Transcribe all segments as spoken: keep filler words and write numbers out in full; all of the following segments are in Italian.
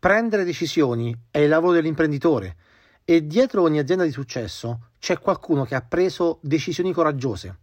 Prendere decisioni è il lavoro dell'imprenditore e dietro ogni azienda di successo c'è qualcuno che ha preso decisioni coraggiose.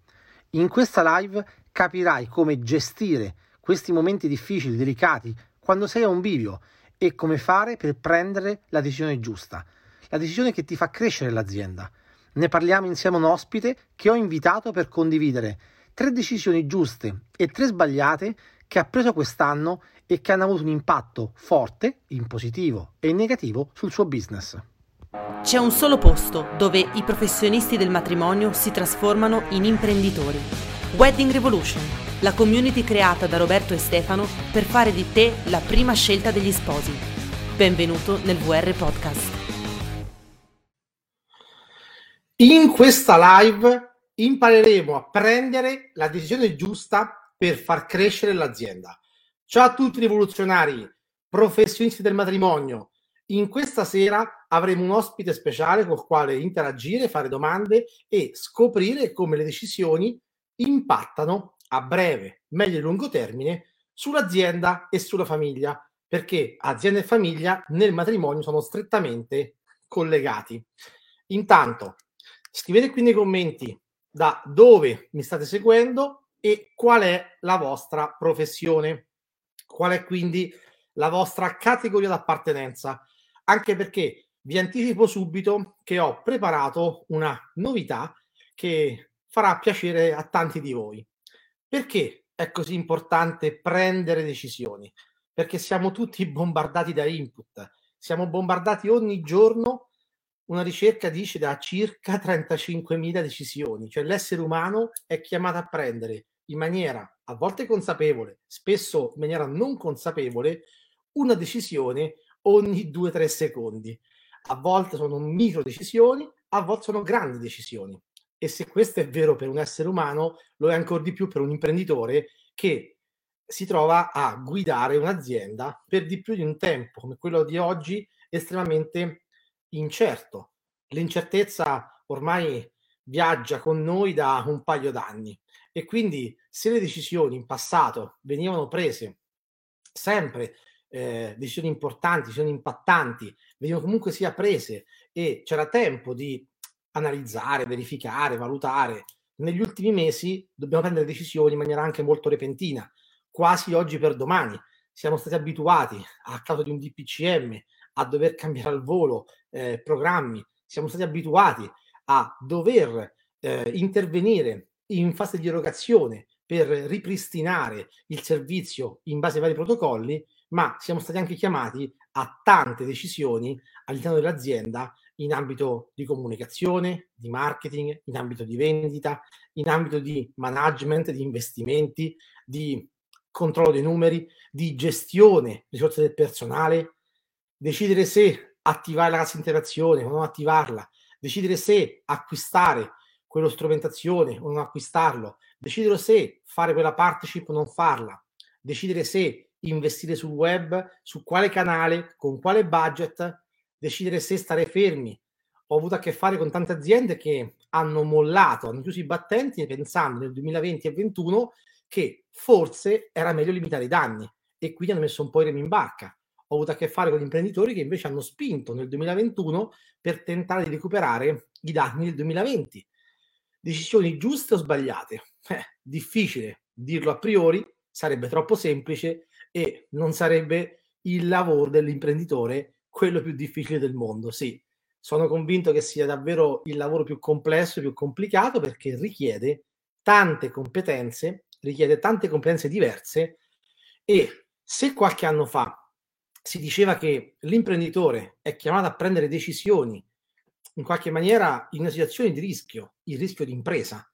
In questa live capirai come gestire questi momenti difficili, delicati, quando sei a un bivio e come fare per prendere la decisione giusta, la decisione che ti fa crescere l'azienda. Ne parliamo insieme a un ospite che ho invitato per condividere tre decisioni giuste e tre sbagliate che ha preso quest'anno e che hanno avuto un impatto forte, in positivo e in negativo, sul suo business. C'è un solo posto dove i professionisti del matrimonio si trasformano in imprenditori. Wedding Revolution, la community creata da Roberto e Stefano per fare di te la prima scelta degli sposi. Benvenuto nel V R Podcast. In questa live impareremo a prendere la decisione giusta per far crescere l'azienda. Ciao a tutti rivoluzionari, professionisti del matrimonio. In questa sera avremo un ospite speciale col quale interagire, fare domande e scoprire come le decisioni impattano a breve, medio e lungo termine sull'azienda e sulla famiglia, perché azienda e famiglia nel matrimonio sono strettamente collegati. Intanto, scrivete qui nei commenti da dove mi state seguendo e qual è la vostra professione, qual è quindi la vostra categoria d'appartenenza, anche perché vi anticipo subito che ho preparato una novità che farà piacere a tanti di voi. Perché è così importante prendere decisioni? Perché siamo tutti bombardati da input, siamo bombardati ogni giorno, una ricerca dice da circa trentacinquemila decisioni, cioè l'essere umano è chiamato a prendere in maniera a volte consapevole, spesso in maniera non consapevole, una decisione ogni due tre secondi. A volte sono micro decisioni, a volte sono grandi decisioni. E se questo è vero per un essere umano, lo è ancora di più per un imprenditore che si trova a guidare un'azienda per di più di un tempo, come quello di oggi, estremamente incerto. L'incertezza ormai viaggia con noi da un paio d'anni. E quindi se le decisioni in passato venivano prese sempre, eh, decisioni importanti, decisioni impattanti, venivano comunque sia prese e c'era tempo di analizzare, verificare, valutare, negli ultimi mesi dobbiamo prendere decisioni in maniera anche molto repentina, quasi oggi per domani. Siamo stati abituati, a causa di un D P C M, a dover cambiare al volo eh, programmi, siamo stati abituati a dover eh, intervenire in fase di erogazione per ripristinare il servizio in base ai vari protocolli, ma siamo stati anche chiamati a tante decisioni all'interno dell'azienda in ambito di comunicazione, di marketing, in ambito di vendita, in ambito di management, di investimenti, di controllo dei numeri, di gestione, risorse del personale, decidere se attivare la cassa integrazione o non attivarla, decidere se acquistare quello strumentazione o non acquistarlo, decidere se fare quella partnership o non farla, decidere se investire sul web, su quale canale, con quale budget, decidere se stare fermi. Ho avuto a che fare con tante aziende che hanno mollato, hanno chiuso i battenti pensando nel duemilaventi e ventuno che forse era meglio limitare i danni e quindi hanno messo un po' i remi in barca. Ho avuto a che fare con imprenditori che invece hanno spinto nel duemilaventuno per tentare di recuperare i danni del duemilaventi. Decisioni giuste o sbagliate? Eh, difficile dirlo a priori, sarebbe troppo semplice e non sarebbe il lavoro dell'imprenditore quello più difficile del mondo. Sì, sono convinto che sia davvero il lavoro più complesso e più complicato perché richiede tante competenze, richiede tante competenze diverse e se qualche anno fa si diceva che l'imprenditore è chiamato a prendere decisioni in qualche maniera in una situazione di rischio, il rischio di impresa.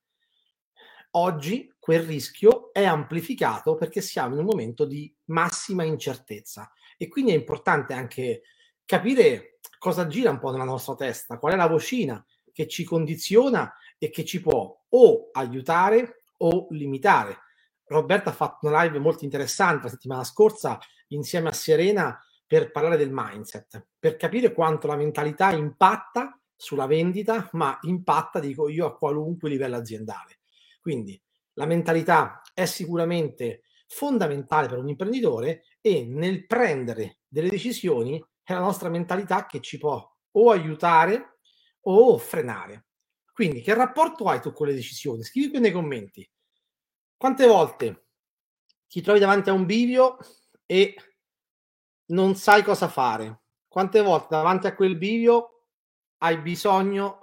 Oggi quel rischio è amplificato perché siamo in un momento di massima incertezza e quindi è importante anche capire cosa gira un po' nella nostra testa, qual è la vocina che ci condiziona e che ci può o aiutare o limitare. Roberto ha fatto una live molto interessante la settimana scorsa insieme a Serena per parlare del mindset, per capire quanto la mentalità impatta sulla vendita, ma impatta, dico io, a qualunque livello aziendale. Quindi la mentalità è sicuramente fondamentale per un imprenditore e nel prendere delle decisioni è la nostra mentalità che ci può o aiutare o frenare. Quindi, che rapporto hai tu con le decisioni? Scrivi qui nei commenti. Quante volte ti trovi davanti a un bivio e non sai cosa fare? Quante volte davanti a quel bivio hai bisogno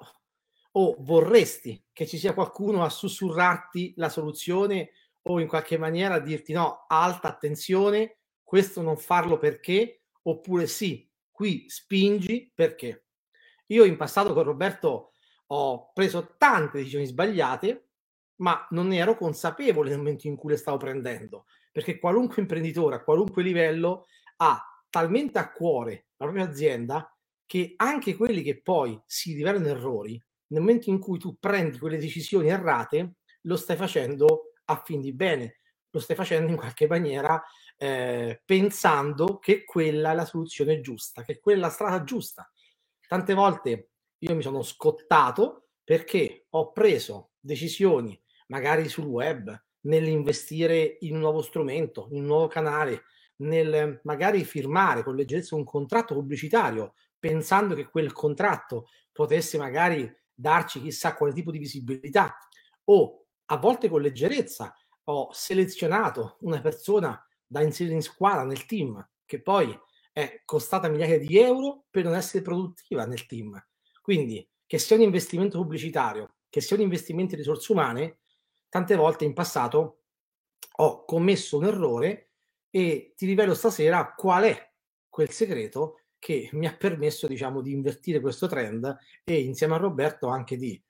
o vorresti che ci sia qualcuno a sussurrarti la soluzione o in qualche maniera a dirti no, alta attenzione, questo non farlo perché, oppure sì, qui spingi perché. Io in passato con Roberto ho preso tante decisioni sbagliate, ma non ne ero consapevole nel momento in cui le stavo prendendo, perché qualunque imprenditore a qualunque livello ha talmente a cuore la propria azienda che anche quelli che poi si rivelano errori, nel momento in cui tu prendi quelle decisioni errate, lo stai facendo a fin di bene, lo stai facendo in qualche maniera eh, pensando che quella è la soluzione giusta, che quella è la strada giusta. Tante volte io mi sono scottato perché ho preso decisioni magari sul web, nell'investire in un nuovo strumento, in un nuovo canale, nel magari firmare con leggerezza un contratto pubblicitario, pensando che quel contratto potesse magari darci chissà quale tipo di visibilità, o a volte con leggerezza ho selezionato una persona da inserire in squadra nel team, che poi è costata migliaia di euro per non essere produttiva nel team. Quindi, che sia un investimento pubblicitario, che sia un investimento in risorse umane, tante volte in passato ho commesso un errore e ti rivelo stasera qual è quel segreto che mi ha permesso, diciamo, di invertire questo trend e insieme a Roberto anche di,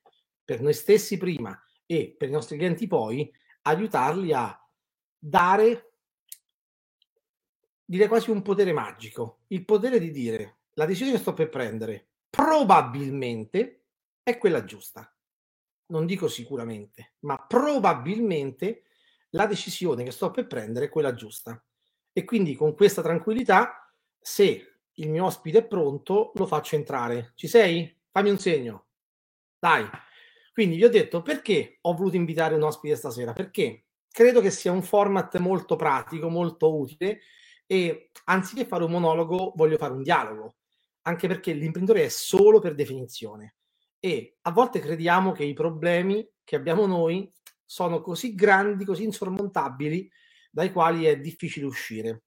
per noi stessi prima e per i nostri clienti poi, aiutarli a dare, dire quasi un potere magico, il potere di dire la decisione che sto per prendere probabilmente è quella giusta. Non dico sicuramente, ma probabilmente la decisione che sto per prendere è quella giusta. E quindi con questa tranquillità, se il mio ospite è pronto, lo faccio entrare. Ci sei? Fammi un segno. Dai. Quindi vi ho detto perché ho voluto invitare un ospite stasera, perché credo che sia un format molto pratico, molto utile e anziché fare un monologo voglio fare un dialogo, anche perché l'imprenditore è solo per definizione e a volte crediamo che i problemi che abbiamo noi sono così grandi, così insormontabili, dai quali è difficile uscire.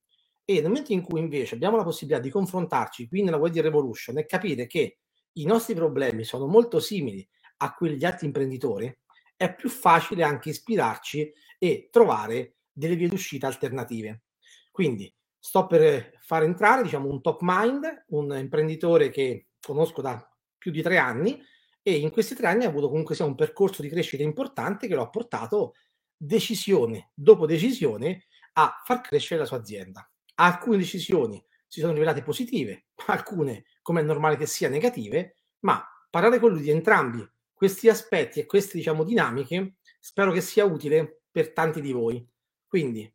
E nel momento in cui invece abbiamo la possibilità di confrontarci qui nella Wedding Revolution e capire che i nostri problemi sono molto simili a quelli degli altri imprenditori, è più facile anche ispirarci e trovare delle vie d'uscita alternative. Quindi sto per far entrare, diciamo, un top mind, un imprenditore che conosco da più di tre anni e in questi tre anni ha avuto comunque sia un percorso di crescita importante che lo ha portato decisione dopo decisione a far crescere la sua azienda. Alcune decisioni si sono rivelate positive, alcune, come è normale che sia, negative, ma parlare con lui di entrambi questi aspetti e queste, diciamo, dinamiche spero che sia utile per tanti di voi. Quindi,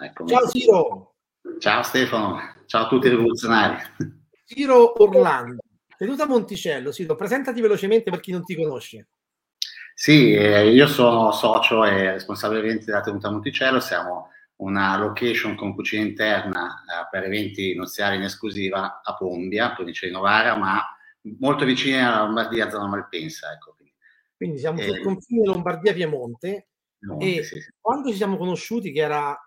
eccomi. Ciao Ciro! Ciao Stefano, ciao a tutti i rivoluzionari. Ciro Orlando, Tenuta Monticello. Ciro, presentati velocemente per chi non ti conosce. Sì, eh, io sono socio e responsabile eventi della Tenuta Monticello, siamo una location con cucina interna eh, per eventi noziari in esclusiva a Pombia, provincia di Novara, ma molto vicini alla Lombardia, zona Malpensa. Ecco. Quindi, quindi siamo eh, sul confine Lombardia-Piemonte e sì, sì. Quando ci siamo conosciuti, che era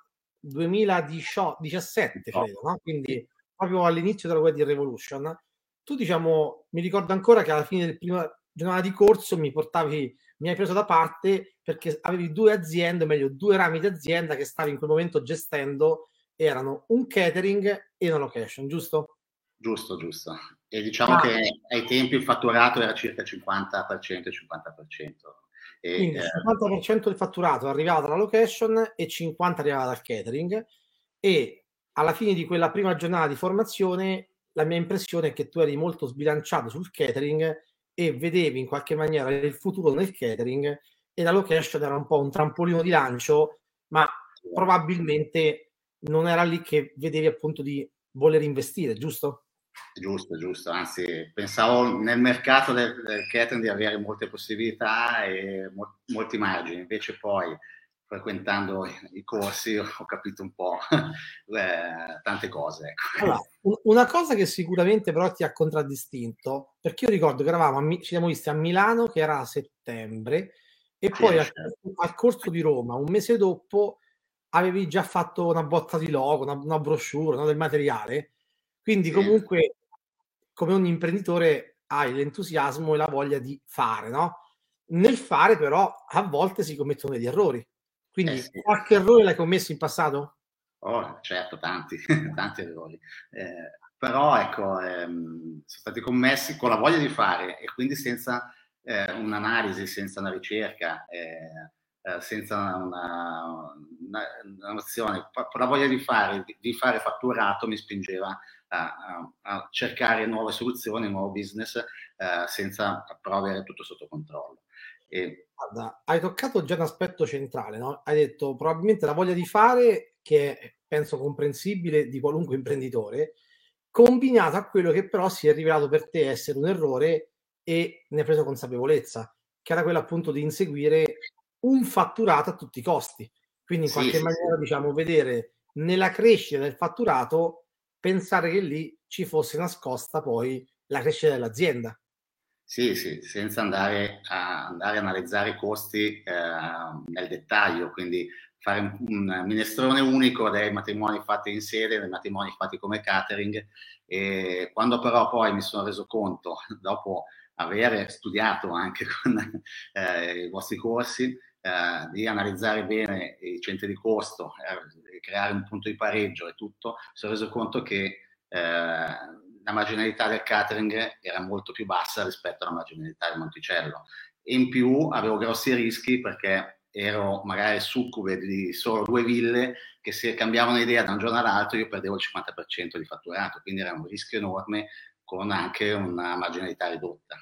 duemiladiciassette, oh, credo, no? Quindi sì, proprio all'inizio della Wedding Revolution, tu, diciamo, mi ricordo ancora che alla fine del primo giornata di corso mi portavi, mi hai preso da parte perché avevi due aziende, o meglio due rami di azienda che stavi in quel momento gestendo, erano un catering e una location, giusto? Giusto, giusto. E diciamo ah. che ai tempi il fatturato era circa cinquanta per cento, cinquanta per cento. E, Quindi il eh... cinquanta per cento del fatturato arrivava dalla location e cinquanta per cento arrivava dal catering e alla fine di quella prima giornata di formazione la mia impressione è che tu eri molto sbilanciato sul catering e vedevi in qualche maniera il futuro nel catering e la location era un po' un trampolino di lancio, ma probabilmente non era lì che vedevi appunto di voler investire, giusto? Giusto, giusto. Anzi, pensavo nel mercato del, del catering di avere molte possibilità e mo- molti margini, invece poi frequentando i corsi ho capito un po' eh, tante cose. Ecco. Allora, una cosa che sicuramente però ti ha contraddistinto, perché io ricordo che eravamo a, ci siamo visti a Milano, che era a settembre, e poi al, al corso di Roma, un mese dopo, avevi già fatto una botta di logo, una, una brochure, no, del materiale, quindi comunque, come ogni imprenditore, hai l'entusiasmo e la voglia di fare, no? Nel fare però a volte si commettono degli errori. Quindi eh sì. Qualche errore l'hai commesso in passato? Oh, certo, tanti, tanti errori. Eh, però ecco, ehm, sono stati commessi con la voglia di fare e quindi senza eh, un'analisi, senza una ricerca, eh, eh, senza una, una, una nozione. La voglia di fare, di fare fatturato mi spingeva a, a, a cercare nuove soluzioni, nuovo business, eh, senza però avere tutto sotto controllo. E... Guarda, hai toccato già un aspetto centrale, no? Hai detto probabilmente la voglia di fare, che è, penso, comprensibile di qualunque imprenditore, combinata a quello che però si è rivelato per te essere un errore e ne hai preso consapevolezza, che era quello appunto di inseguire un fatturato a tutti i costi, quindi in qualche sì, maniera sì. diciamo vedere nella crescita del fatturato, pensare che lì ci fosse nascosta poi la crescita dell'azienda. Sì, sì, senza andare a, andare a analizzare i costi eh, nel dettaglio, quindi fare un, un minestrone unico dei matrimoni fatti in sede, dei matrimoni fatti come catering, e quando però poi mi sono reso conto, dopo aver studiato anche con eh, i vostri corsi, eh, di analizzare bene i centri di costo, eh, creare un punto di pareggio e tutto, mi sono reso conto che eh, la marginalità del catering era molto più bassa rispetto alla marginalità del Monticello. In più avevo grossi rischi perché ero magari succube di solo due ville che se cambiavano idea da un giorno all'altro io perdevo il cinquanta per cento di fatturato, quindi era un rischio enorme con anche una marginalità ridotta.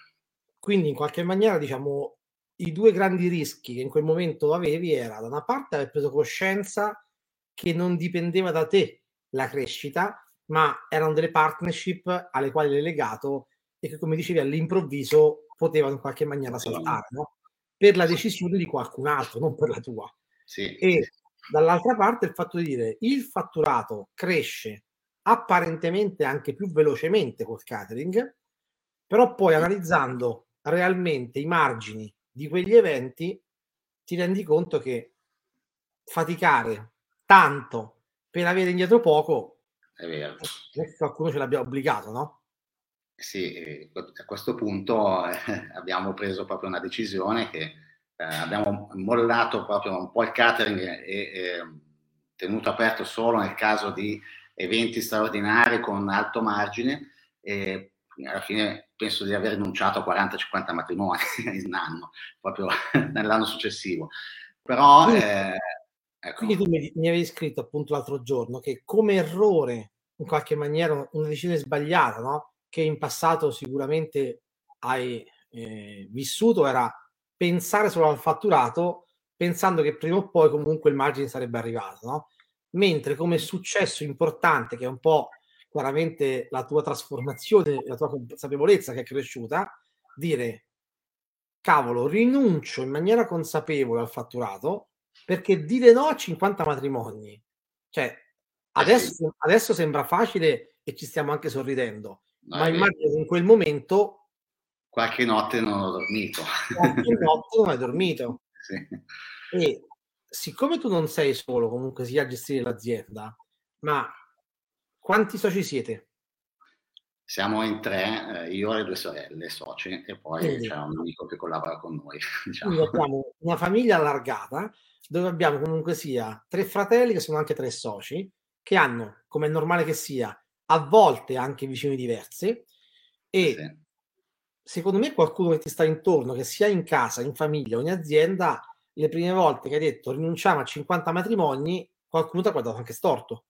Quindi in qualche maniera, diciamo, i due grandi rischi che in quel momento avevi era da una parte aver preso coscienza che non dipendeva da te la crescita, ma erano delle partnership alle quali l'hai legato e che, come dicevi, all'improvviso potevano in qualche maniera saltare, no? Per la decisione di qualcun altro, non per la tua. Sì. E dall'altra parte il fatto di dire il fatturato cresce apparentemente anche più velocemente col catering, però poi analizzando realmente i margini di quegli eventi ti rendi conto che faticare tanto per avere indietro poco è vero. Qualcuno ce l'abbia obbligato, no? Sì, a questo punto eh, abbiamo preso proprio una decisione che eh, abbiamo mollato proprio un po' il catering e eh, tenuto aperto solo nel caso di eventi straordinari con alto margine e alla fine penso di aver rinunciato a quaranta cinquanta matrimoni in un anno, proprio nell'anno successivo. Però... Eh, Ecco. Quindi tu mi, mi avevi scritto appunto l'altro giorno che come errore, in qualche maniera, una decisione sbagliata, no? Che in passato sicuramente hai eh, vissuto, era pensare solo al fatturato pensando che prima o poi comunque il margine sarebbe arrivato, no? Mentre come successo importante, che è un po' chiaramente la tua trasformazione, la tua consapevolezza che è cresciuta, dire cavolo, rinuncio in maniera consapevole al fatturato, perché dire no a cinquanta matrimoni, cioè adesso, adesso sembra facile e ci stiamo anche sorridendo, no, ma immagino che in quel momento qualche notte non ho dormito qualche notte non hai dormito sì. E siccome tu non sei solo comunque sia a gestire l'azienda, ma quanti soci siete? Siamo in tre, io e le due sorelle soci, e poi quindi c'è un amico che collabora con noi, diciamo. Abbiamo una famiglia allargata dove abbiamo comunque sia tre fratelli che sono anche tre soci, che hanno, come è normale che sia, a volte anche visioni diverse, e sì. Secondo me qualcuno che ti sta intorno, che sia in casa, in famiglia o in azienda, le prime volte che hai detto rinunciamo a cinquanta matrimoni, qualcuno ti ha guardato anche storto.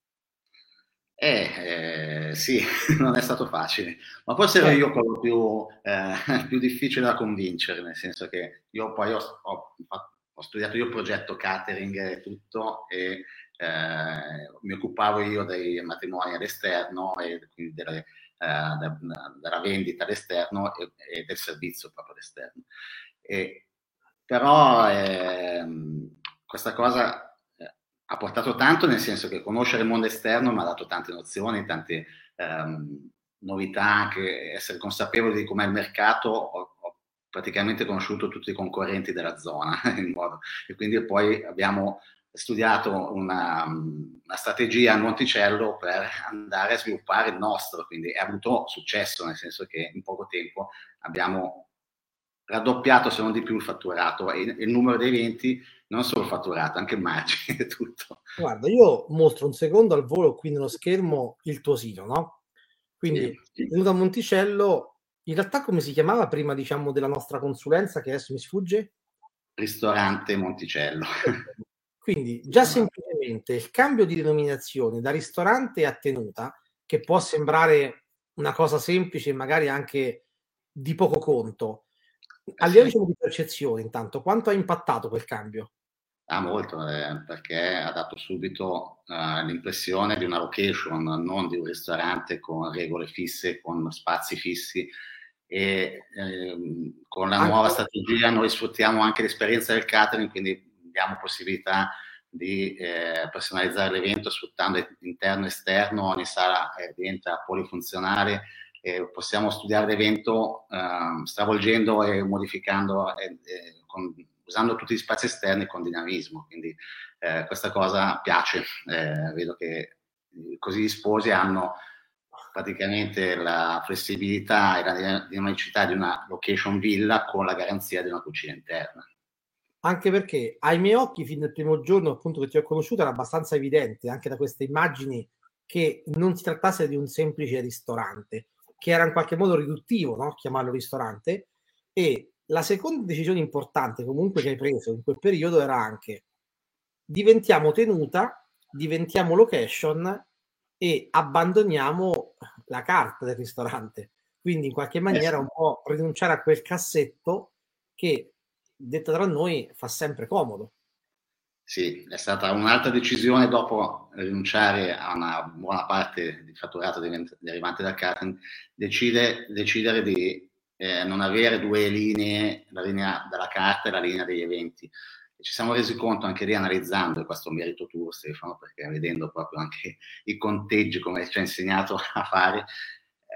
Eh, eh sì, non è stato facile, ma forse ero io quello più, eh, più difficile da convincere, nel senso che io poi ho, ho fatto Ho studiato io il progetto catering e tutto, e eh, mi occupavo io dei matrimoni all'esterno e quindi delle, eh, da, della vendita all'esterno e, e del servizio proprio all'esterno. E, però eh, questa cosa eh, ha portato tanto, nel senso che conoscere il mondo esterno mi ha dato tante nozioni, tante ehm, novità, anche essere consapevoli di com'è il mercato. Ho, ho praticamente conosciuto tutti i concorrenti della zona, in modo, e quindi poi abbiamo studiato una, una strategia a Monticello per andare a sviluppare il nostro, quindi ha avuto successo, nel senso che in poco tempo abbiamo raddoppiato, se non di più, il fatturato e il numero dei eventi, non solo il fatturato, anche il margine, tutto. Guarda, io mostro un secondo al volo qui nello schermo il tuo sito, no? Quindi sì, Tenuta Monticello, in realtà come si chiamava prima, diciamo, della nostra consulenza, che adesso mi sfugge? Ristorante Monticello. Quindi già semplicemente il cambio di denominazione da ristorante a tenuta, che può sembrare una cosa semplice e magari anche di poco conto, a livello di percezione intanto, quanto ha impattato quel cambio? Ah, molto, eh, perché ha dato subito eh, l'impressione di una location, non di un ristorante con regole fisse, con spazi fissi. E eh, con la nuova strategia noi sfruttiamo anche l'esperienza del catering, quindi abbiamo possibilità di eh, personalizzare l'evento sfruttando interno e esterno, ogni sala eh, diventa polifunzionale, eh, possiamo studiare l'evento eh, stravolgendo e modificando, eh, eh, con, usando tutti gli spazi esterni con dinamismo, quindi eh, questa cosa piace, eh, vedo che così gli sposi hanno praticamente la flessibilità e la dinamicità di una location villa con la garanzia di una cucina interna. Anche perché ai miei occhi fin dal primo giorno, appunto, che ti ho conosciuto, era abbastanza evidente anche da queste immagini che non si trattasse di un semplice ristorante, che era in qualche modo riduttivo, no? Chiamarlo ristorante. E la seconda decisione importante comunque che hai preso in quel periodo era anche: diventiamo tenuta, diventiamo location e abbandoniamo la carta del ristorante. Quindi in qualche maniera un po' rinunciare a quel cassetto che, detta tra noi, fa sempre comodo. Sì, è stata un'altra decisione dopo rinunciare a una buona parte di fatturato derivante dal catering, decide, decidere di eh, non avere due linee, la linea della carta e la linea degli eventi. Ci siamo resi conto anche lì, analizzando, e questo è un merito tuo, Stefano, perché vedendo proprio anche i conteggi come ci ha insegnato a fare,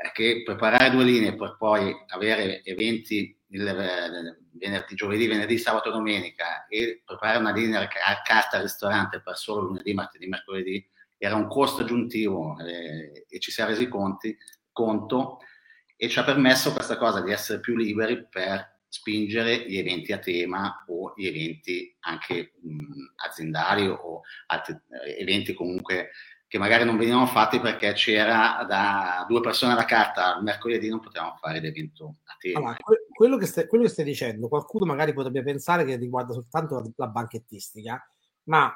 eh, che preparare due linee per poi avere eventi il venerdì, giovedì, venerdì, sabato, domenica, e preparare una linea a carta al ristorante per solo lunedì, martedì, mercoledì, era un costo aggiuntivo, eh, e ci siamo resi conti, conto e ci ha permesso questa cosa di essere più liberi per spingere gli eventi a tema o gli eventi anche mh, aziendali o altri eventi comunque che magari non venivano fatti perché c'era da due persone alla carta, il mercoledì non potevamo fare l'evento a tema. Allora, quello, che stai, quello che stai dicendo, qualcuno magari potrebbe pensare che riguarda soltanto la, la banchettistica, ma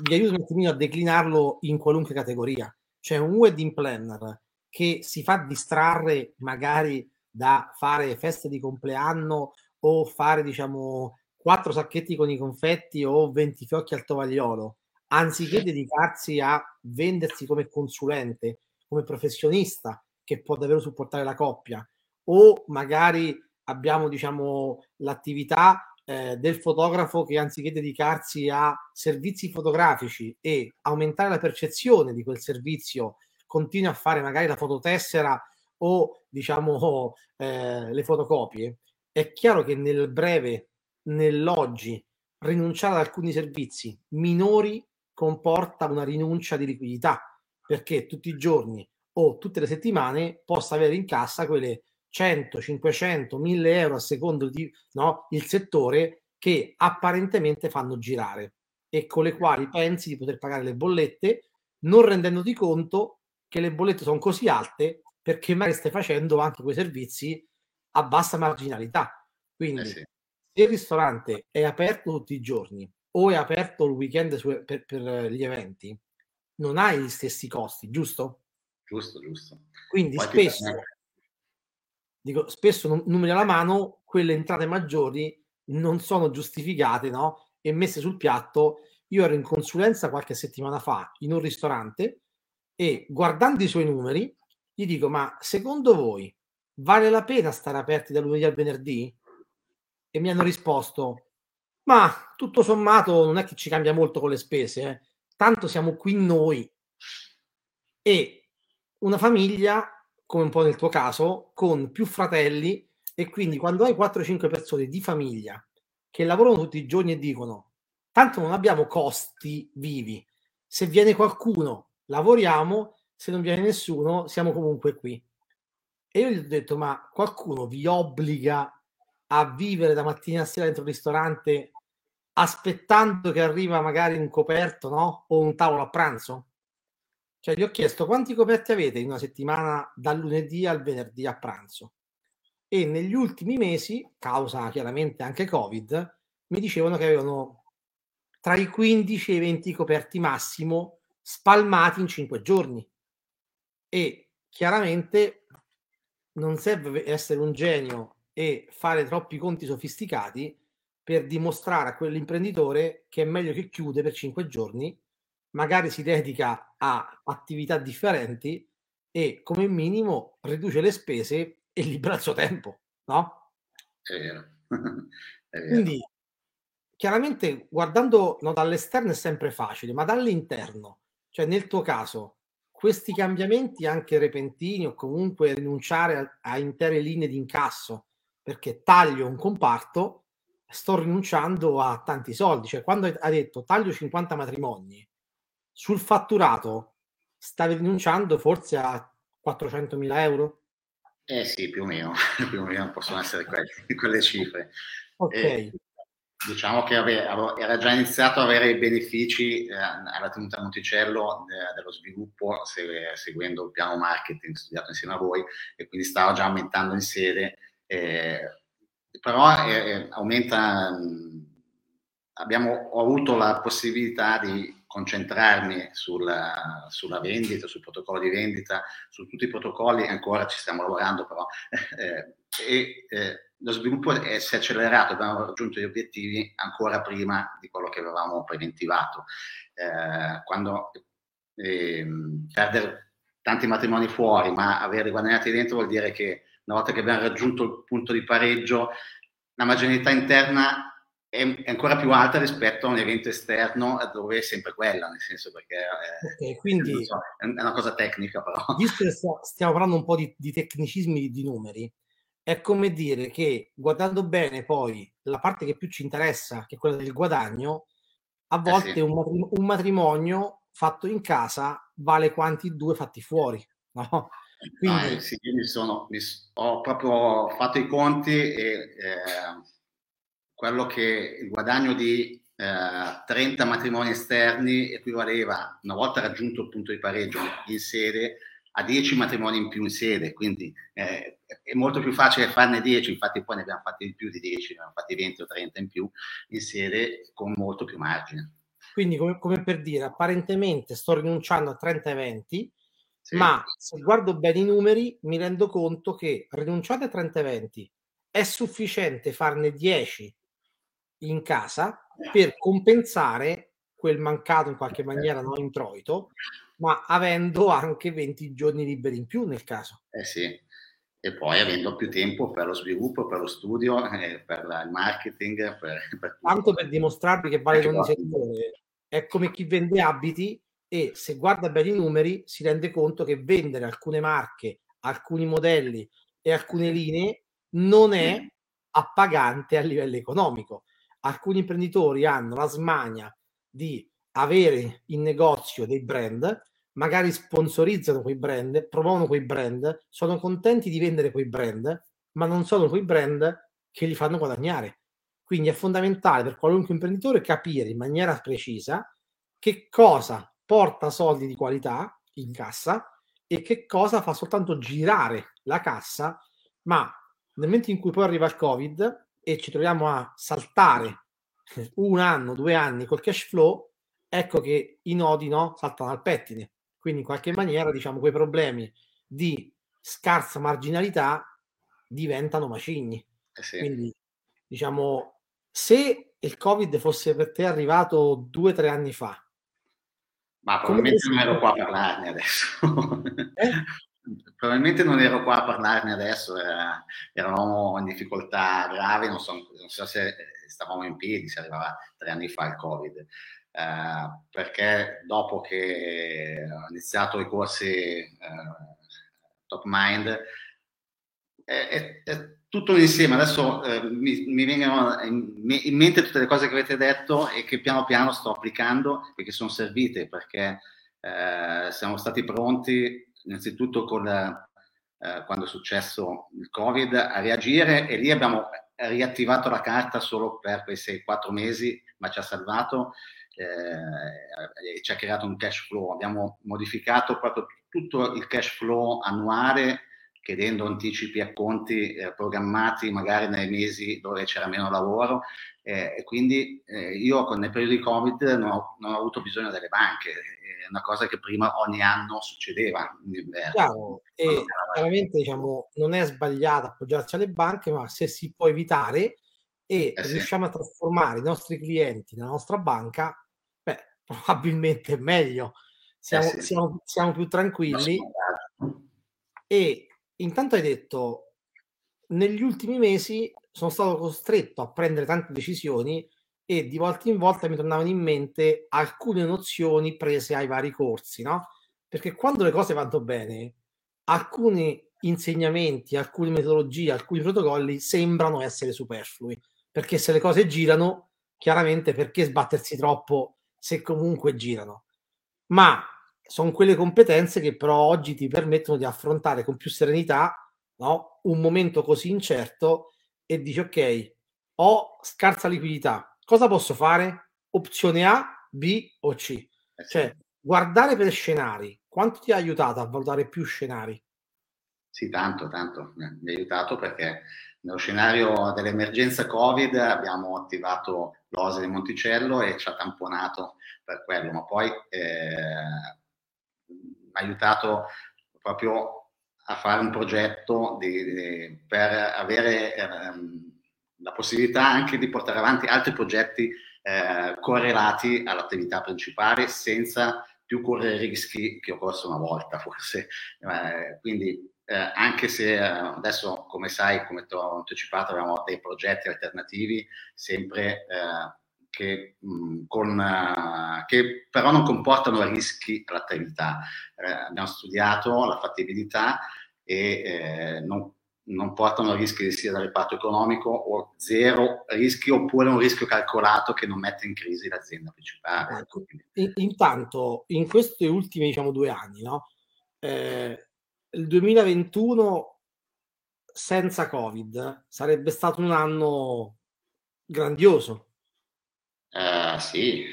vi aiuto un attimino a declinarlo in qualunque categoria. C'è un wedding planner che si fa distrarre magari da fare feste di compleanno o fare, diciamo, quattro sacchetti con i confetti o venti fiocchi al tovagliolo, anziché dedicarsi a vendersi come consulente, come professionista che può davvero supportare la coppia. O magari abbiamo, diciamo, l'attività eh, del fotografo che, anziché dedicarsi a servizi fotografici e aumentare la percezione di quel servizio, continua a fare magari la fototessera o, diciamo, eh, le fotocopie. È chiaro che nel breve, nell'oggi, rinunciare ad alcuni servizi minori comporta una rinuncia di liquidità, perché tutti i giorni o tutte le settimane possa avere in cassa quelle cento, cinquecento, mille euro a secondo di, no, il settore, che apparentemente fanno girare e con le quali pensi di poter pagare le bollette, non rendendoti conto che le bollette sono così alte perché magari stai facendo anche quei servizi a bassa marginalità. Quindi eh sì. Se il ristorante è aperto tutti i giorni o è aperto il weekend su, per, per gli eventi, non hai gli stessi costi, giusto? Giusto, giusto. Quindi Quanti spesso, dico, spesso non, numeri alla mano, quelle entrate maggiori non sono giustificate, no? E messe sul piatto. Io ero in consulenza qualche settimana fa in un ristorante e, guardando i suoi numeri, gli dico: ma secondo voi vale la pena stare aperti da lunedì al venerdì? E mi hanno risposto: ma tutto sommato non è che ci cambia molto con le spese, eh. Tanto siamo qui noi e una famiglia, come un po' nel tuo caso, con più fratelli, e quindi quando hai quattro cinque persone di famiglia che lavorano tutti i giorni e dicono tanto non abbiamo costi vivi, se viene qualcuno lavoriamo, se non viene nessuno siamo comunque qui. E io gli ho detto, ma qualcuno vi obbliga a vivere da mattina a sera dentro il ristorante aspettando che arriva magari un coperto, no? O un tavolo a pranzo? Cioè gli ho chiesto quanti coperti avete in una settimana dal lunedì al venerdì a pranzo, e negli ultimi mesi, causa chiaramente anche Covid, mi dicevano che avevano tra i quindici e i venti coperti massimo spalmati in cinque giorni. E chiaramente non serve essere un genio e fare troppi conti sofisticati per dimostrare a quell'imprenditore che è meglio che chiude per cinque giorni, magari si dedica a attività differenti e come minimo riduce le spese e libera il suo tempo, no? È vero. È vero. Quindi, chiaramente, guardando, no, dall'esterno è sempre facile, ma dall'interno, cioè nel tuo caso, questi cambiamenti anche repentini o comunque rinunciare a, a intere linee di incasso, perché taglio un comparto, sto rinunciando a tanti soldi. Cioè, quando hai detto taglio cinquanta matrimoni, sul fatturato stavi rinunciando forse a quattrocentomila euro? Eh sì, più o meno, più o meno possono essere quelle, quelle cifre. Okay. Eh, diciamo che avevo, era già iniziato a avere i benefici eh, alla Tenuta Monticello eh, dello sviluppo, se, seguendo il piano marketing studiato insieme a voi, e quindi stavo già aumentando in sede, eh, però eh, aumenta, abbiamo, ho avuto la possibilità di concentrarmi sulla, sulla vendita, sul protocollo di vendita, su tutti i protocolli, ancora ci stiamo lavorando però, eh, e eh, lo sviluppo è, si è accelerato, abbiamo raggiunto gli obiettivi ancora prima di quello che avevamo preventivato. Eh, quando eh, perdere tanti matrimoni fuori, ma averli guadagnati dentro vuol dire che una volta che abbiamo raggiunto il punto di pareggio, la marginalità interna è ancora più alta rispetto a un evento esterno dove è sempre quella, nel senso, perché okay, è, quindi, so, è una cosa tecnica, però visto che stiamo parlando un po' di, di tecnicismi, di numeri, è come dire che, guardando bene poi la parte che più ci interessa, che è quella del guadagno, a volte eh sì. un, un matrimonio fatto in casa vale quanti due fatti fuori, no? Quindi ah, sì, io mi sono, mi, ho proprio fatto i conti e eh, quello che il guadagno di eh, trenta matrimoni esterni equivaleva, una volta raggiunto il punto di pareggio in sede, a dieci matrimoni in più in sede, quindi eh, è molto più facile farne dieci, infatti poi ne abbiamo fatti più di dieci, ne abbiamo fatti venti o trenta in più in sede con molto più margine. Quindi come, come per dire, apparentemente sto rinunciando a trenta e venti, sì. Ma se guardo bene i numeri mi rendo conto che rinunciate a trenta e venti è sufficiente farne dieci in casa per compensare quel mancato in qualche maniera, non introito, ma avendo anche venti giorni liberi in più nel caso. Eh sì, e poi avendo più tempo per lo sviluppo, per lo studio, eh, per la, il marketing, per, per tanto per dimostrarvi che vale ogni settore. È come chi vende abiti e se guarda bene i numeri si rende conto che vendere alcune marche, alcuni modelli e alcune linee non è appagante a livello economico. Alcuni imprenditori hanno la smania di avere in negozio dei brand, magari sponsorizzano quei brand, promuovono quei brand, sono contenti di vendere quei brand, ma non sono quei brand che li fanno guadagnare. Quindi è fondamentale per qualunque imprenditore capire in maniera precisa che cosa porta soldi di qualità in cassa e che cosa fa soltanto girare la cassa. Ma nel momento in cui poi arriva il Covid e ci troviamo a saltare un anno, due anni col cash flow, ecco che i nodi, no, saltano al pettine. Quindi in qualche maniera, diciamo, quei problemi di scarsa marginalità diventano macigni. Eh sì. Quindi, diciamo, se il Covid fosse per te arrivato due o tre anni fa... Ma probabilmente non ero qua a parlarne adesso. Eh? Probabilmente non ero qua a parlarne adesso, era, eravamo in difficoltà grave, non so, non so se stavamo in piedi, se arrivava tre anni fa il Covid, eh, perché dopo che ho iniziato i corsi eh, Top Mind, è, è, è tutto insieme, adesso eh, mi, mi vengono in, in mente tutte le cose che avete detto e che piano piano sto applicando e che sono servite, perché eh, siamo stati pronti innanzitutto con la, eh, quando è successo il Covid a reagire, e lì abbiamo riattivato la carta solo per quei sei quattro mesi, ma ci ha salvato eh, e ci ha creato un cash flow. Abbiamo modificato proprio tutto il cash flow annuale, chiedendo anticipi a conti eh, programmati magari nei mesi dove c'era meno lavoro, eh, e quindi eh, io con il periodo di Covid non ho, non ho avuto bisogno delle banche, è una cosa che prima ogni anno succedeva. Chiaro, e veramente diciamo, non è sbagliato appoggiarsi alle banche, ma se si può evitare e eh sì. riusciamo a trasformare i nostri clienti nella nostra banca, beh, probabilmente è meglio, siamo, eh sì. siamo, siamo più tranquilli. E intanto hai detto, negli ultimi mesi sono stato costretto a prendere tante decisioni e di volta in volta mi tornavano in mente alcune nozioni prese ai vari corsi, no? Perché quando le cose vanno bene, alcuni insegnamenti, alcune metodologie, alcuni protocolli sembrano essere superflui, perché se le cose girano, chiaramente perché sbattersi troppo se comunque girano? Ma sono quelle competenze che però oggi ti permettono di affrontare con più serenità, no? Un momento così incerto, e dici ok, ho scarsa liquidità, cosa posso fare? Opzione A, B o C? Cioè, guardare per scenari, quanto ti ha aiutato a valutare più scenari? Sì, tanto, tanto, mi ha aiutato perché nello scenario dell'emergenza Covid abbiamo attivato l'O S E di Monticello e ci ha tamponato per quello, ma poi eh, mi ha aiutato proprio a fare un progetto di, di, per avere ehm, la possibilità anche di portare avanti altri progetti eh, correlati all'attività principale senza più correre rischi che ho corso una volta forse. Eh, quindi eh, anche se eh, adesso, come sai, come ti ho anticipato, abbiamo dei progetti alternativi sempre eh, Che, mh, con, uh, che però non comportano rischi all'attività. Eh, abbiamo studiato la fattibilità e eh, non, non portano rischi sia dal reparto economico o zero rischi, oppure un rischio calcolato che non mette in crisi l'azienda principale. In, intanto, in questi ultimi diciamo due anni, no? Eh, il duemilaventuno senza Covid sarebbe stato un anno grandioso. Uh, sì,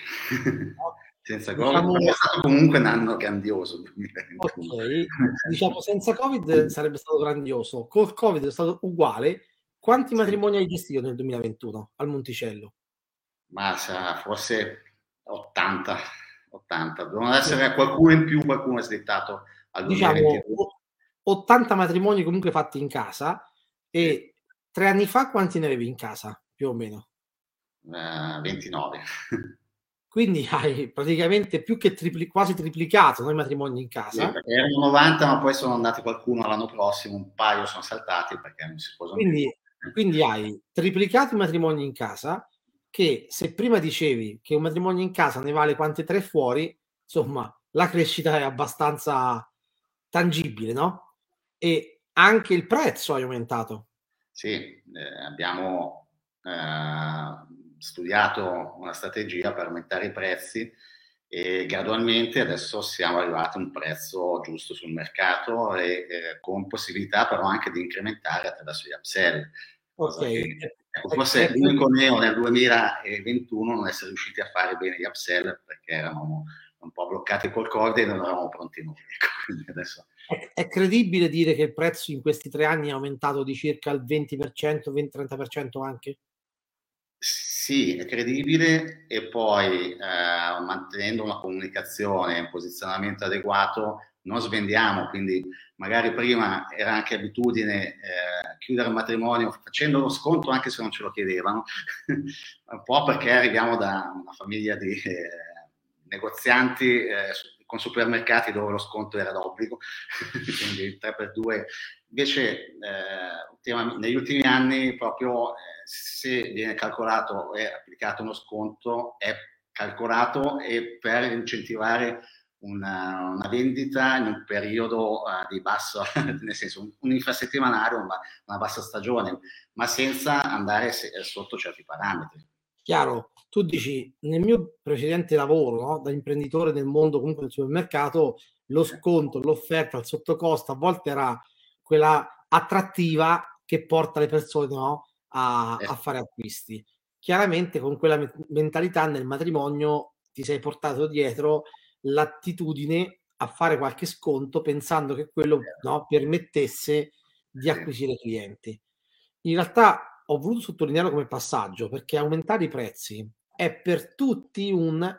senza Covid diciamo, è stato comunque un anno grandioso. Okay. Diciamo senza Covid sarebbe stato grandioso, col Covid è stato uguale. Quanti sì. matrimoni hai gestito nel duemilaventuno al Monticello? Ma sa, forse ottanta, ottanta. Dovevano essere qualcuno in più, qualcuno è slittato al duemilaventidue. Diciamo, ottanta matrimoni comunque fatti in casa. E tre anni fa quanti ne avevi in casa, più o meno? ventinove. Quindi hai praticamente più che tripli, quasi triplicato, no, i matrimoni in casa. Sì, erano novanta, ma poi sono andati qualcuno l'anno prossimo, un paio sono saltati perché non si posano. Quindi, quindi hai triplicato i matrimoni in casa, che se prima dicevi che un matrimonio in casa ne vale quante tre fuori, insomma la crescita è abbastanza tangibile, no? E anche il prezzo è aumentato. Sì, eh, abbiamo eh, studiato una strategia per aumentare i prezzi e gradualmente adesso siamo arrivati a un prezzo giusto sul mercato e eh, con possibilità però anche di incrementare attraverso gli upsell. Okay. Che, ecco, forse l'unico neo nel duemilaventuno non essere riusciti a fare bene gli upsell perché eravamo un po' bloccati col Covid e non eravamo pronti noi. Adesso è, è credibile dire che il prezzo in questi tre anni è aumentato di circa il venti per cento, venti-trenta per cento anche? Sì, è credibile, e poi eh, mantenendo una comunicazione e un posizionamento adeguato non svendiamo, quindi magari prima era anche abitudine eh, chiudere il matrimonio facendo uno sconto anche se non ce lo chiedevano, un po' perché arriviamo da una famiglia di eh, negozianti eh, con supermercati dove lo sconto era d'obbligo, quindi il tre per due. Invece eh, negli ultimi anni proprio eh, se viene calcolato e applicato uno sconto è calcolato e per incentivare una, una vendita in un periodo uh, di basso, nel senso un, un infrasettimanario, una, una bassa stagione, ma senza andare se, sotto certi parametri. Chiaro, tu dici, nel mio precedente lavoro, no, da imprenditore nel mondo comunque del supermercato, lo sconto, l'offerta, il sottocosto a volte era quella attrattiva che porta le persone, no, a, eh. a fare acquisti. Chiaramente con quella me- mentalità nel matrimonio ti sei portato dietro l'attitudine a fare qualche sconto pensando che quello, no, permettesse di acquisire clienti. In realtà ho voluto sottolinearlo come passaggio perché aumentare i prezzi è per tutti un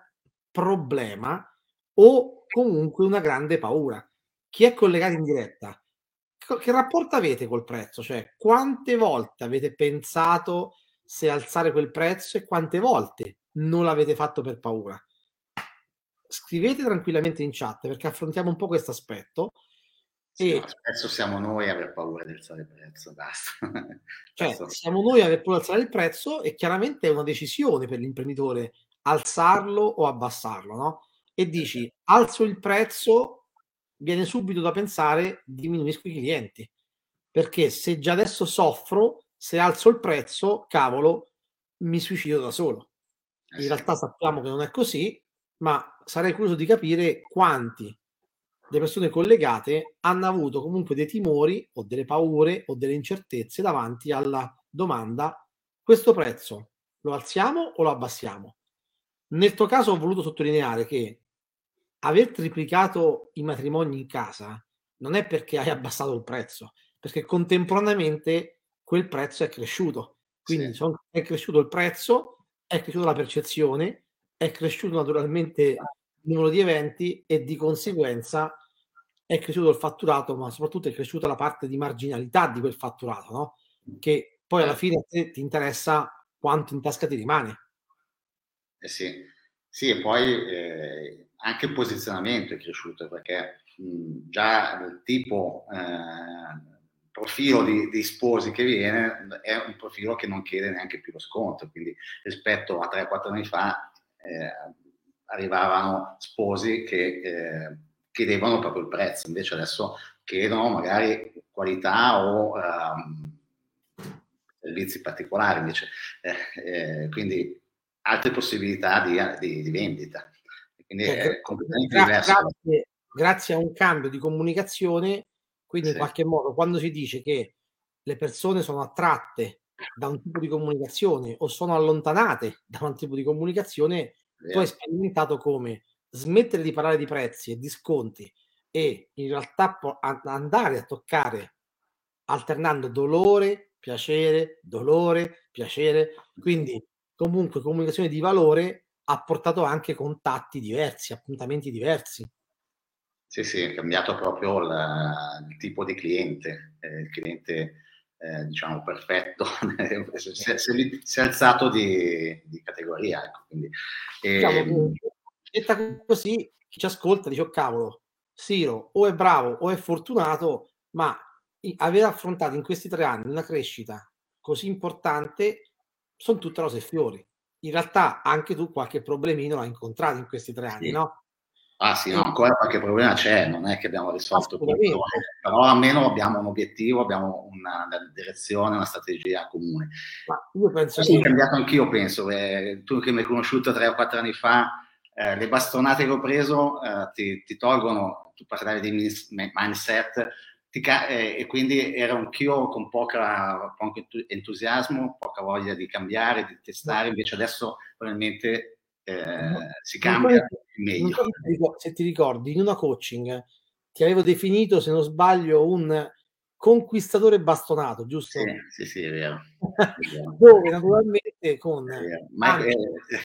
problema o comunque una grande paura. Chi è collegato in diretta, che rapporto avete col prezzo? Cioè, quante volte avete pensato se alzare quel prezzo e quante volte non l'avete fatto per paura? Scrivete tranquillamente in chat perché affrontiamo un po' questo aspetto. Sì, e adesso siamo noi a aver paura di alzare il prezzo, basta. Cioè, siamo noi a aver paura di alzare il prezzo e chiaramente è una decisione per l'imprenditore alzarlo o abbassarlo, no? E dici, alzo il prezzo, viene subito da pensare diminuisco i clienti, perché se già adesso soffro, se alzo il prezzo, cavolo, mi suicido da solo. In sì. realtà sappiamo che non è così, ma sarei curioso di capire quanti delle persone collegate hanno avuto comunque dei timori o delle paure o delle incertezze davanti alla domanda: questo prezzo lo alziamo o lo abbassiamo? Nel tuo caso ho voluto sottolineare che aver triplicato i matrimoni in casa non è perché hai abbassato il prezzo, perché contemporaneamente quel prezzo è cresciuto, quindi sì. sono, è cresciuto il prezzo, è cresciuta la percezione, è cresciuto naturalmente il numero di eventi e di conseguenza è cresciuto il fatturato, ma soprattutto è cresciuta la parte di marginalità di quel fatturato, no? Che poi alla fine a te ti interessa quanto in tasca ti rimane. Eh sì, sì, e poi eh, anche il posizionamento è cresciuto perché mh, già il tipo eh, profilo di, di sposi che viene è un profilo che non chiede neanche più lo sconto, quindi rispetto a tre quattro anni fa Eh, arrivavano sposi che eh, chiedevano proprio il prezzo, invece adesso chiedono magari qualità o ehm, servizi particolari, invece eh, eh, quindi altre possibilità di, di, di vendita, quindi eh, è completamente gra- diverso. Grazie, grazie a un cambio di comunicazione, quindi sì. in qualche modo quando si dice che le persone sono attratte da un tipo di comunicazione o sono allontanate da un tipo di comunicazione, yeah. tu hai sperimentato come smettere di parlare di prezzi e di sconti e in realtà andare a toccare alternando dolore, piacere, dolore, piacere, quindi comunque comunicazione di valore ha portato anche contatti diversi, appuntamenti diversi. Sì, sì, è cambiato proprio la, il tipo di cliente, eh, il cliente Eh, diciamo perfetto, si è, si è alzato di, di categoria, ecco. Quindi ehm... detta così chi ci ascolta dice: oh cavolo, Ciro o è bravo o è fortunato, ma aver affrontato in questi tre anni una crescita così importante sono tutte rose e fiori. In realtà anche tu qualche problemino l'hai incontrato in questi tre anni, sì. no? Ah sì, no, ancora qualche problema c'è, non è che abbiamo risolto tutto, però almeno abbiamo un obiettivo, abbiamo una, una direzione, una strategia comune. Ma io penso che... Sì, cambiato anch'io, penso, eh, tu che mi hai conosciuto tre o quattro anni fa, eh, le bastonate che ho preso eh, ti, ti tolgono, tu parlavi di mindset, ti, eh, e quindi ero anch'io con poca, poco entusiasmo, poca voglia di cambiare, di testare, invece adesso probabilmente eh, si cambia. Meglio. So se, ti ricordi, se ti ricordi in una coaching ti avevo definito, se non sbaglio, un conquistatore bastonato, giusto? Sì, sì, sì, è vero. Dove naturalmente con ma eh,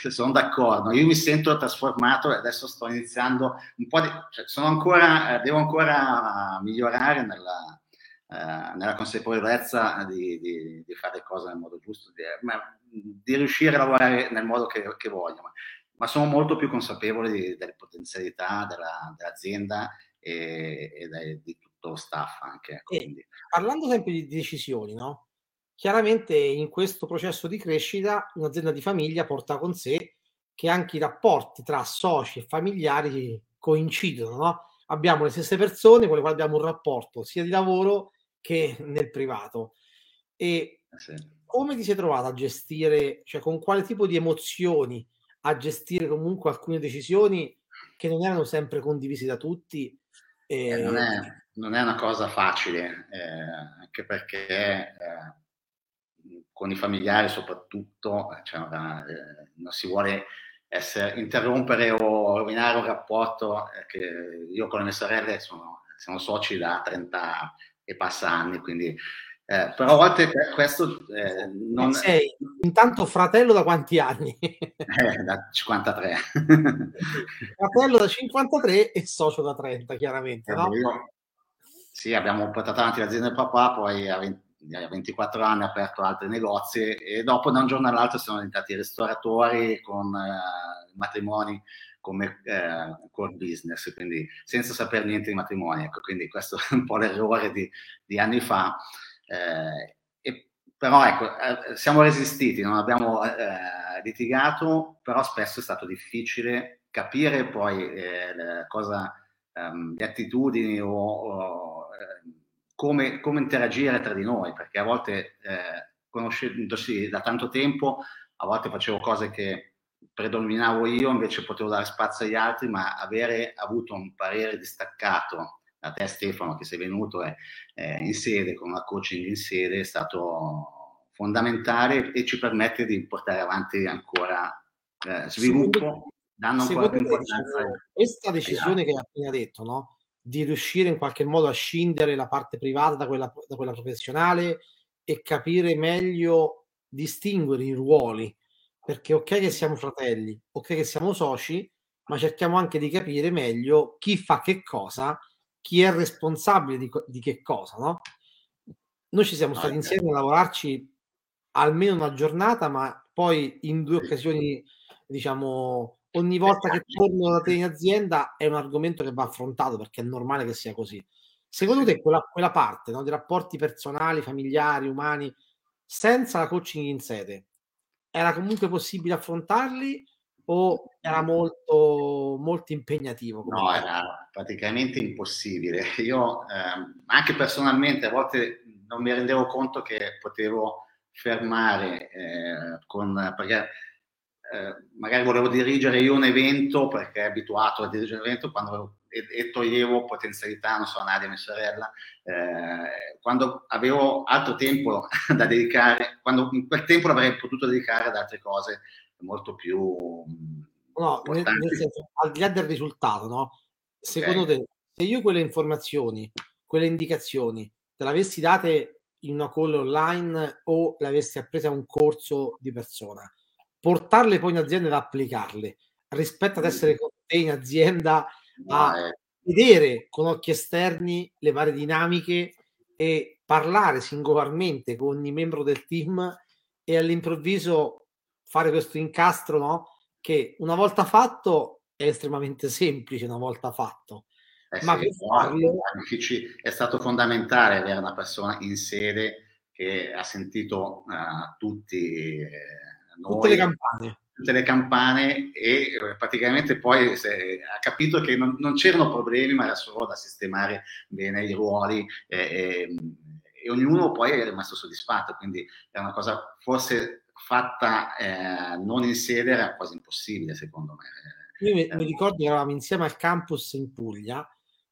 sono d'accordo, io mi sento trasformato e adesso sto iniziando un po' di, cioè, sono ancora devo ancora migliorare nella, eh, nella consapevolezza di, di, di fare le cose nel modo giusto, di, ma, di riuscire a lavorare nel modo che, che voglio, ma ma sono molto più consapevole di, delle potenzialità della, dell'azienda e, e dai, di tutto lo staff anche. Ecco, quindi. Parlando sempre di decisioni, no? Chiaramente in questo processo di crescita un'azienda di famiglia porta con sé che anche i rapporti tra soci e familiari coincidono, no? Abbiamo le stesse persone con le quali abbiamo un rapporto sia di lavoro che nel privato. E sì. Come ti sei trovata a gestire, cioè con quale tipo di emozioni a gestire comunque alcune decisioni che non erano sempre condivise da tutti? E... Eh, non, è, non è una cosa facile, eh, anche perché eh, con i familiari soprattutto cioè, eh, non si vuole essere, interrompere o rovinare un rapporto. Eh, che io con le mie sorelle sono, siamo soci da trenta e passa anni, quindi Eh, però a volte questo eh, non sei intanto fratello da quanti anni? Eh, da cinquantatré. Fratello da cinquantatré e socio da trenta, chiaramente, eh, no? Io... Sì, abbiamo portato avanti l'azienda del papà, poi a, venti, a ventiquattro anni ho aperto altri negozi e dopo da un giorno all'altro siamo diventati ristoratori con eh, matrimoni come eh, core business, quindi senza sapere niente di matrimoni, ecco, quindi questo è un po' l'errore di, di anni fa. Eh, e, però ecco, eh, siamo resistiti, non abbiamo eh, litigato, però spesso è stato difficile capire poi eh, la cosa, ehm, le attitudini o, o eh, come, come interagire tra di noi, perché a volte eh, conoscendosi da tanto tempo, a volte facevo cose che predominavo io, invece potevo dare spazio agli altri, ma avere avuto un parere distaccato da te, Stefano, che sei venuto eh, in sede con una coaching in sede, è stato fondamentale e ci permette di portare avanti ancora eh, sviluppo, dando ancora più importanza. Questa decisione che hai appena detto, no? Di riuscire in qualche modo a scindere la parte privata da quella, da quella professionale e capire meglio, distinguere i ruoli, perché ok che siamo fratelli, ok che siamo soci, ma cerchiamo anche di capire meglio chi fa che cosa, chi è responsabile di, co- di che cosa, no? Noi ci siamo stati insieme a lavorarci almeno una giornata, ma poi in due occasioni, diciamo, ogni volta che torno da te in azienda è un argomento che va affrontato, perché è normale che sia così. Secondo te quella, quella parte, no, dei rapporti personali, familiari, umani, senza la coaching in sede, era comunque possibile affrontarli? O era molto, molto impegnativo? No, caso? Era praticamente impossibile. Io ehm, anche personalmente a volte non mi rendevo conto che potevo fermare, eh, con, perché eh, magari volevo dirigere io un evento, perché è abituato a dirigere un evento, quando, e, e toglievo potenzialità, non so, Nadia, mia sorella, eh, quando avevo altro tempo da dedicare, quando in quel tempo l'avrei potuto dedicare ad altre cose molto più no, nel, nel senso, al di là del risultato, no? Secondo okay. te, se io quelle informazioni, quelle indicazioni te le avessi date in una call online o le avessi apprese a un corso di persona, portarle poi in azienda ed applicarle rispetto ad essere con te in azienda a no, eh. vedere con occhi esterni le varie dinamiche e parlare singolarmente con ogni membro del team e all'improvviso fare questo incastro, no? Che una volta fatto è estremamente semplice, una volta fatto. Eh ma sì, per farlo... È stato fondamentale avere una persona in sede che ha sentito uh, tutti, eh, noi, tutte le campane. Tutte le campane e praticamente poi se, ha capito che non, non c'erano problemi, ma era solo da sistemare bene i ruoli e, e, e ognuno poi è rimasto soddisfatto. Quindi è una cosa forse... fatta eh, non in sede era quasi impossibile, secondo me. Io mi, eh, mi ricordo che eravamo insieme al campus in Puglia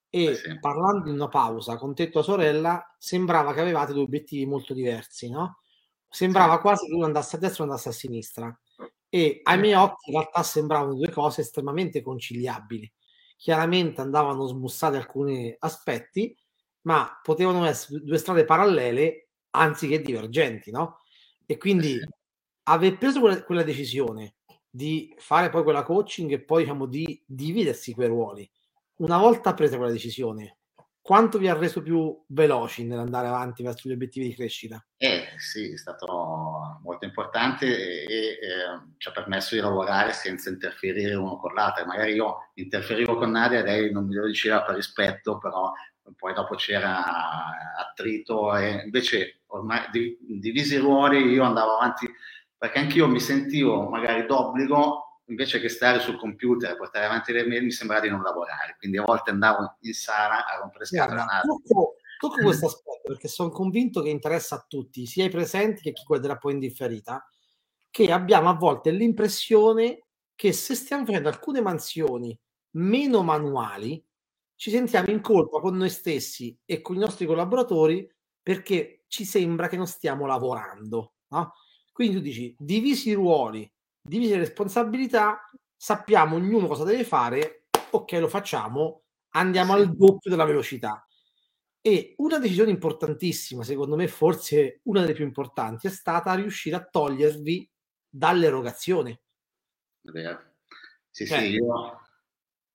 e eh sì. parlando in una pausa con te e tua sorella sembrava che avevate due obiettivi molto diversi, no? Sembrava sì. quasi che uno andasse a destra e uno andasse a sinistra e ai miei occhi in realtà sembravano due cose estremamente conciliabili. Chiaramente andavano smussati alcuni aspetti, ma potevano essere due strade parallele anziché divergenti, no? E quindi eh sì. aver preso quella, quella decisione di fare poi quella coaching e poi, diciamo, di dividersi quei ruoli, una volta presa quella decisione, quanto vi ha reso più veloci nell'andare avanti verso gli obiettivi di crescita? Eh sì, è stato molto importante e eh, ci ha permesso di lavorare senza interferire uno con l'altro. Magari io interferivo con Nadia e lei non me lo diceva per rispetto, però poi dopo c'era attrito, e invece ormai di, divisi i ruoli, io andavo avanti perché anch'io mi sentivo magari d'obbligo, invece che stare sul computer e portare avanti le mail mi sembrava di non lavorare, quindi a volte andavo in sala a rompere scatole. Tocco questo aspetto perché sono convinto che interessa a tutti, sia i presenti che chi guarderà poi in differita, che abbiamo a volte l'impressione che se stiamo facendo alcune mansioni meno manuali ci sentiamo in colpa con noi stessi e con i nostri collaboratori, perché ci sembra che non stiamo lavorando, no? Quindi tu dici, divisi i ruoli, divise le responsabilità, sappiamo ognuno cosa deve fare, ok, lo facciamo, andiamo sì. al doppio della velocità. E una decisione importantissima, secondo me forse una delle più importanti, è stata riuscire a togliervi dall'erogazione. Vero. Sì, cioè, sì, io,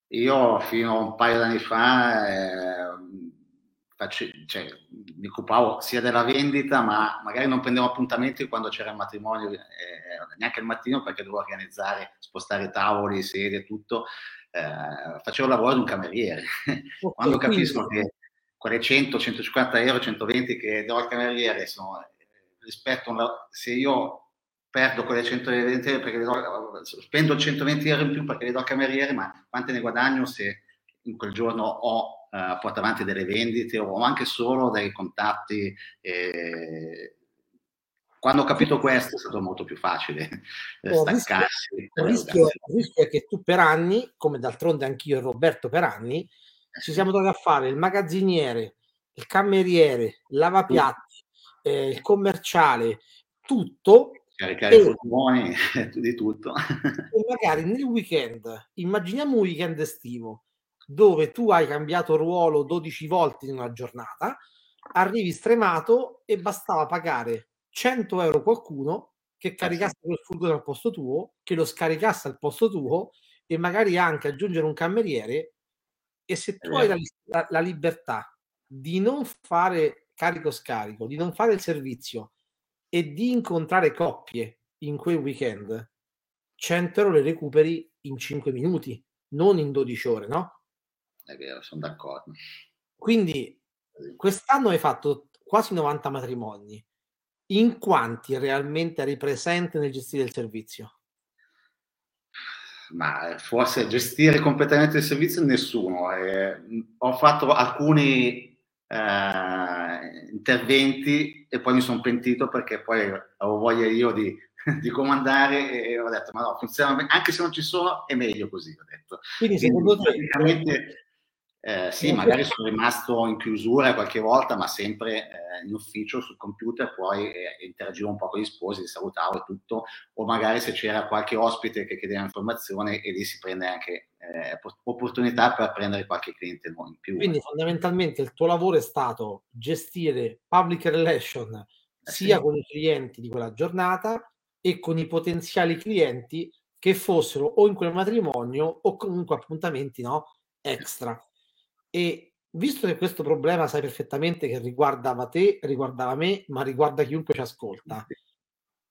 io fino a un paio d'anni fa eh, faccio, cioè, mi occupavo sia della vendita, ma magari non prendevo appuntamenti quando c'era il matrimonio, eh, neanche il mattino, perché dovevo organizzare, spostare tavoli, sedie, tutto. Eh, facevo il lavoro di un cameriere. Okay, quando capisco quindi... che quelle cento, centocinquanta euro, centoventi che do al cameriere, sono, rispetto a un, se io perdo quelle centoventi euro perché le do, spendo centoventi euro in più perché le do al cameriere, ma quante ne guadagno se in quel giorno ho eh, portato avanti delle vendite o anche solo dei contatti? Eh, quando ho capito questo è stato molto più facile eh, staccarsi. Il rischio, il rischio è che tu per anni, come d'altronde anch'io e Roberto per anni, ci siamo trovati a fare il magazziniere, il cameriere, il lavapiatti, eh, il commerciale, tutto. Caricare i furgoni, di tutto. E magari nel weekend, immaginiamo un weekend estivo, dove tu hai cambiato ruolo dodici volte in una giornata, arrivi stremato e bastava pagare cento euro qualcuno che caricasse quel furgone al posto tuo, che lo scaricasse al posto tuo e magari anche aggiungere un cameriere. E se tu hai la, la, la libertà di non fare carico-scarico, di non fare il servizio e di incontrare coppie in quel weekend, cento euro le recuperi in cinque minuti, non in dodici ore, no? È vero, sono d'accordo. Quindi quest'anno hai fatto quasi novanta matrimoni. In quanti realmente eri presente nel gestire il servizio? Ma forse gestire completamente il servizio nessuno. Eh, ho fatto alcuni eh, interventi e poi mi sono pentito perché poi avevo voglia io di, di comandare e ho detto ma no, funziona, anche se non ci sono è meglio così, ho detto. Quindi secondo te... Eh, sì, magari sono rimasto in chiusura qualche volta, ma sempre eh, in ufficio sul computer, poi eh, interagivo un po' con gli sposi, li salutavo e tutto, o magari se c'era qualche ospite che chiedeva informazione e lì si prende anche eh, opportunità per prendere qualche cliente nuovo in più. Quindi fondamentalmente il tuo lavoro è stato gestire public relation eh, sia sì. con i clienti di quella giornata e con i potenziali clienti che fossero o in quel matrimonio o comunque appuntamenti, no, extra. E visto che questo problema sai perfettamente che riguardava te, riguardava me, ma riguarda chiunque ci ascolta,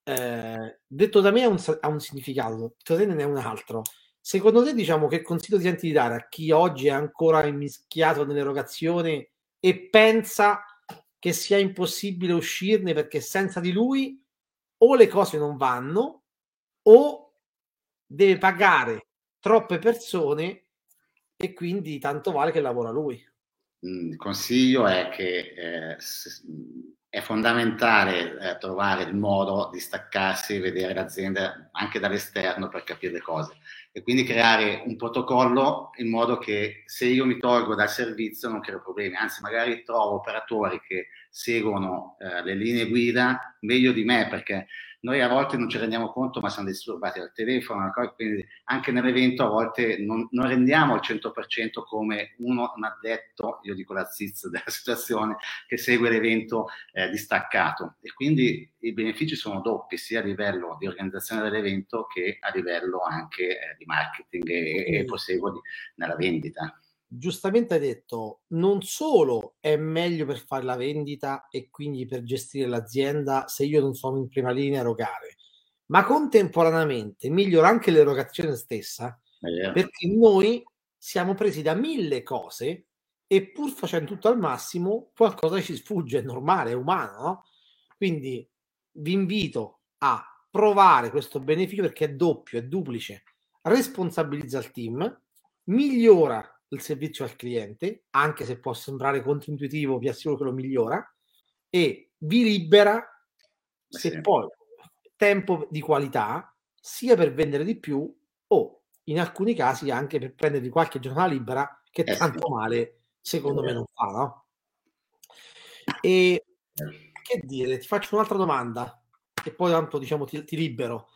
eh, detto da me ha un, ha un significato, detto da te ne è un altro. Secondo te, diciamo, che consiglio ti senti di dare a chi oggi è ancora immischiato nell'erogazione e pensa che sia impossibile uscirne perché senza di lui o le cose non vanno o deve pagare troppe persone e quindi tanto vale che lavora lui? Il consiglio è che eh, è fondamentale eh, trovare il modo di staccarsi e vedere l'azienda anche dall'esterno per capire le cose e quindi creare un protocollo in modo che se io mi tolgo dal servizio non creo problemi, anzi magari trovo operatori che seguono eh, le linee guida meglio di me, perché noi a volte non ci rendiamo conto ma siamo disturbati dal telefono, quindi anche nell'evento a volte non, non rendiamo al cento per cento come uno, un addetto, io dico la ziz della situazione, che segue l'evento eh, distaccato, e quindi i benefici sono doppi sia a livello di organizzazione dell'evento che a livello anche eh, di marketing e, e proseguo di, nella vendita. giustamente hai detto, non solo è meglio per fare la vendita e quindi per gestire l'azienda se io non sono in prima linea a erogare, ma contemporaneamente migliora anche l'erogazione stessa, yeah. perché noi siamo presi da mille cose e pur facendo tutto al massimo qualcosa ci sfugge, è normale, è umano, no? Quindi vi invito a provare questo beneficio perché è doppio, è duplice, responsabilizza il team, migliora il servizio al cliente, anche se può sembrare controintuitivo, vi assicuro che lo migliora, e vi libera, se sì. poi tempo di qualità, sia per vendere di più o in alcuni casi anche per prendervi qualche giornata libera che eh, tanto male secondo sì. me non fa, no? E che dire, ti faccio un'altra domanda e poi tanto diciamo ti, ti libero.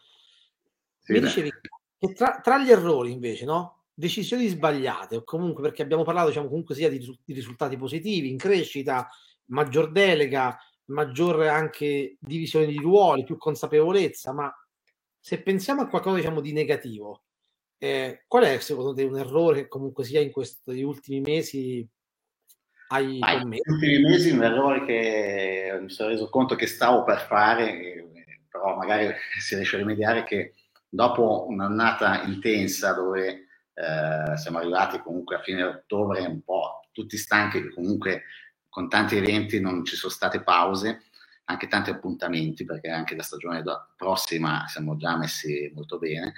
Sì, mi dicevi che tra, tra gli errori invece, no? Decisioni sbagliate o comunque, perché abbiamo parlato diciamo comunque sia di, di risultati positivi in crescita, maggior delega, maggiore anche divisione di ruoli, più consapevolezza, ma se pensiamo a qualcosa diciamo di negativo, eh, qual è secondo te un errore che comunque sia in questi ultimi mesi hai ah, commesso? Negli ultimi mesi un errore che mi sono reso conto che stavo per fare, però magari si riesce a rimediare, che dopo un'annata intensa dove Uh, siamo arrivati comunque a fine ottobre un po' tutti stanchi, comunque con tanti eventi non ci sono state pause, anche tanti appuntamenti, perché anche la stagione prossima siamo già messi molto bene.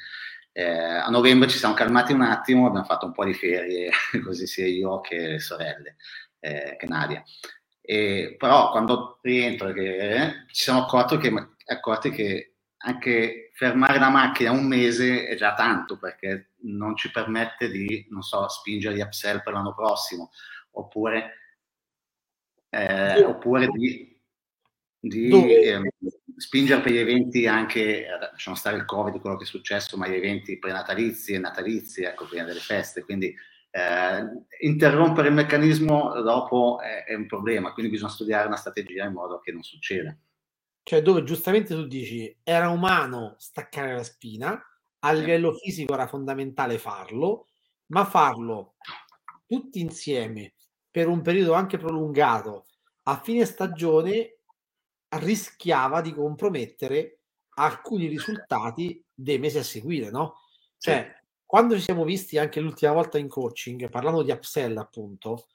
Eh, a novembre ci siamo calmati un attimo, abbiamo fatto un po' di ferie, così sia io che le sorelle, eh, che Nadia. E, però quando rientro che, ci siamo accorti che, accorti che anche fermare la macchina un mese è già tanto, perché non ci permette di, non so, spingere gli upsell per l'anno prossimo, oppure, eh, sì. oppure di, di eh, spingere per gli eventi anche, lasciamo stare il Covid, quello che è successo, ma gli eventi prenatalizi e natalizi, ecco, prima delle feste, quindi eh, interrompere il meccanismo dopo è, è un problema, quindi bisogna studiare una strategia in modo che non succeda. Cioè dove giustamente tu dici era umano staccare la spina, a livello fisico era fondamentale farlo, ma farlo tutti insieme per un periodo anche prolungato a fine stagione rischiava di compromettere alcuni risultati dei mesi a seguire, no? Cioè sì. quando ci siamo visti anche l'ultima volta in coaching, parlando di upsell appunto,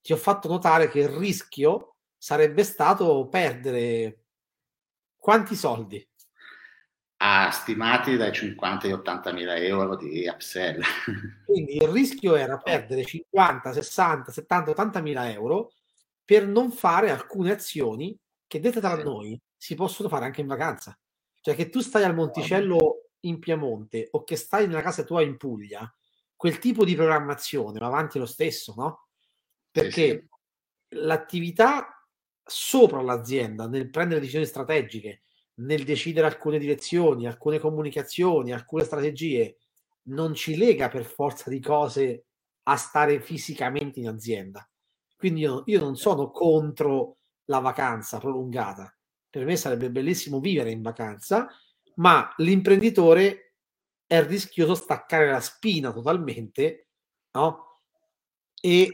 ti ho fatto notare che il rischio sarebbe stato perdere quanti soldi? Ah, stimati dai cinquanta ai ottantamila euro di upsell. Quindi il rischio era perdere cinquanta, sessanta, settanta, ottantamila euro per non fare alcune azioni che, dette tra noi, si possono fare anche in vacanza. Cioè che tu stai al Monticello in Piemonte o che stai nella casa tua in Puglia, quel tipo di programmazione va avanti lo stesso, no? Perché sì, sì. l'attività sopra l'azienda, nel prendere decisioni strategiche, nel decidere alcune direzioni, alcune comunicazioni, alcune strategie, non ci lega per forza di cose a stare fisicamente in azienda. Quindi io, io non sono contro la vacanza prolungata, per me sarebbe bellissimo vivere in vacanza, ma l'imprenditore è rischioso staccare la spina totalmente, no? E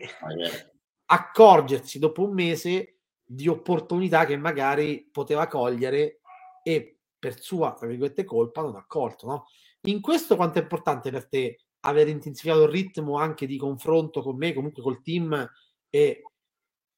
accorgersi dopo un mese di opportunità che magari poteva cogliere e per sua, tra virgolette, colpa non ha colto, no? In questo quanto è importante per te aver intensificato il ritmo anche di confronto con me, comunque col team, e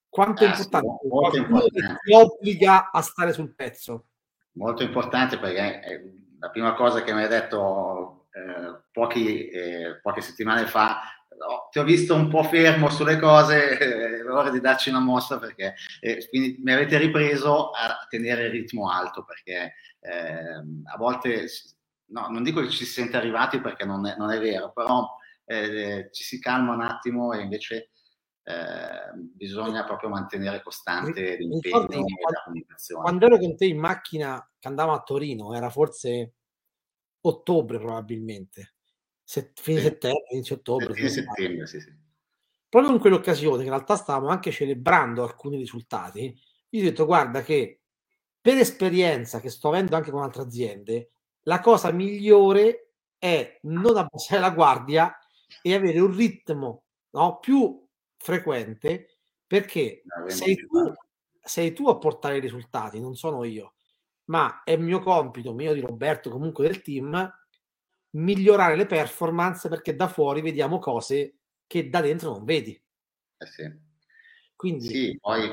quanto eh, è importante, sì, molto importante. Ti obbliga a stare sul pezzo? Molto importante, perché la prima cosa che mi hai detto eh, pochi, eh, poche settimane fa, no, ti ho visto un po' fermo sulle cose, eh, è ora di darci una mossa, perché eh, quindi mi avete ripreso a tenere il ritmo alto, perché eh, a volte, no, non dico che ci si sente arrivati perché non è, non è vero, però eh, ci si calma un attimo e invece eh, bisogna proprio mantenere costante l'impegno e la comunicazione. Quando ero con te in macchina che andavo a Torino, era forse ottobre probabilmente, Set- fine sì. settembre, inizio ottobre, fine settembre, sì, sì. proprio in quell'occasione che in realtà stavamo anche celebrando alcuni risultati, io ho detto guarda che per esperienza che sto avendo anche con altre aziende la cosa migliore è non abbassare la guardia e avere un ritmo no? Più frequente, perché sei tu, sei tu a portare i risultati, non sono io, ma è mio compito, mio di Roberto, comunque del team, migliorare le performance, perché da fuori vediamo cose che da dentro non vedi. Eh sì. Quindi sì, poi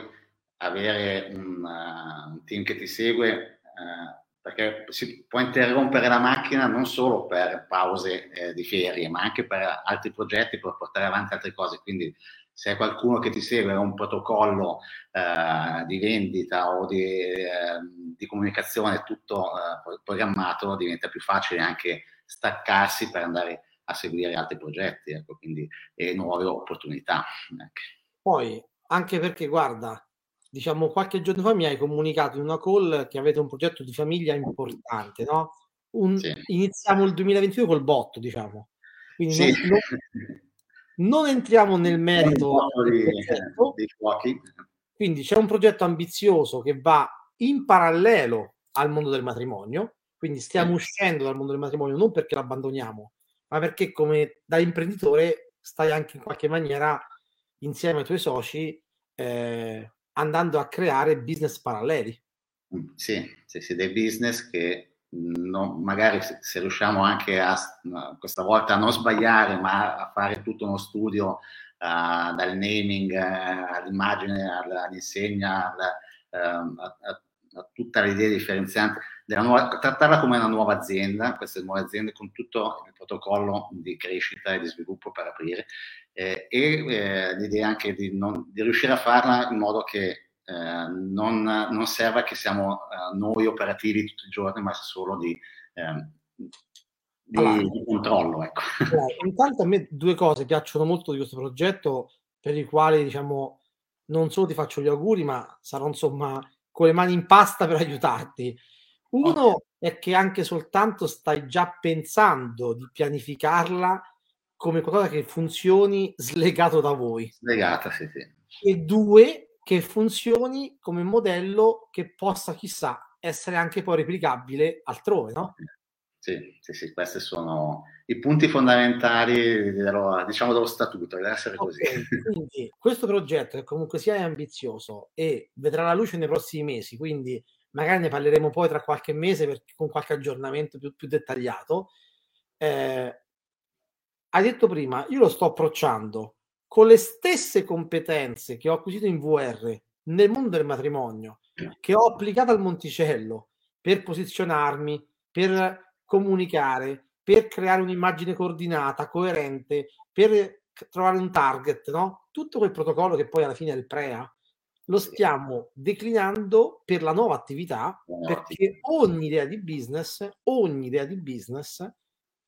avere un, uh, un team che ti segue, uh, perché si può interrompere la macchina non solo per pause eh, di ferie, ma anche per altri progetti, per portare avanti altre cose. Quindi se hai qualcuno che ti segue un protocollo eh, di vendita o di, eh, di comunicazione tutto eh, programmato, diventa più facile anche staccarsi per andare a seguire altri progetti, ecco, quindi e nuove opportunità. Ecco. Poi, anche perché, guarda, diciamo qualche giorno fa mi hai comunicato in una call che avete un progetto di famiglia importante, no? Un, sì. Iniziamo il duemilaventidue col botto, diciamo. Quindi sì. non, non, non entriamo nel merito di, dei fuochi. Quindi c'è un progetto ambizioso che va in parallelo al mondo del matrimonio, quindi stiamo sì. uscendo dal mondo del matrimonio non perché l'abbandoniamo, ma perché come da imprenditore stai anche in qualche maniera insieme ai tuoi soci eh, andando a creare business paralleli. Sì, sì, sì, dei business che non, magari se, se riusciamo anche a questa volta a non sbagliare, ma a fare tutto uno studio uh, dal naming uh, all'immagine, all'insegna, alla, uh, a, a, a tutta l'idea differenziante della nuova, trattarla come una nuova azienda, queste nuove aziende con tutto il protocollo di crescita e di sviluppo per aprire eh, e eh, l'idea anche di, non, di riuscire a farla in modo che eh, non, non serva che siamo eh, noi operativi tutti i giorni, ma solo di, eh, di, allora, di controllo. Ecco. Allora, intanto a me due cose piacciono molto di questo progetto, per i quali diciamo non solo ti faccio gli auguri, ma sarò insomma con le mani in pasta per aiutarti. Uno è che anche soltanto stai già pensando di pianificarla come qualcosa che funzioni slegato da voi. Slegata, sì, sì. E due, che funzioni come modello che possa, chissà, essere anche poi replicabile altrove, no? Sì, sì, sì, questi sono i punti fondamentali dello, diciamo, dello statuto, deve essere così. Okay, quindi questo progetto, che comunque sia è ambizioso e vedrà la luce nei prossimi mesi, quindi magari ne parleremo poi tra qualche mese per, con qualche aggiornamento più, più dettagliato. Eh, hai detto prima, io lo sto approcciando con le stesse competenze che ho acquisito in V R nel mondo del matrimonio, che ho applicato al Monticello per posizionarmi, per comunicare, per creare un'immagine coordinata, coerente, per trovare un target, no? Tutto quel protocollo che poi alla fine è il PREA. Lo stiamo declinando per la nuova attività, perché ogni idea di business, ogni idea di business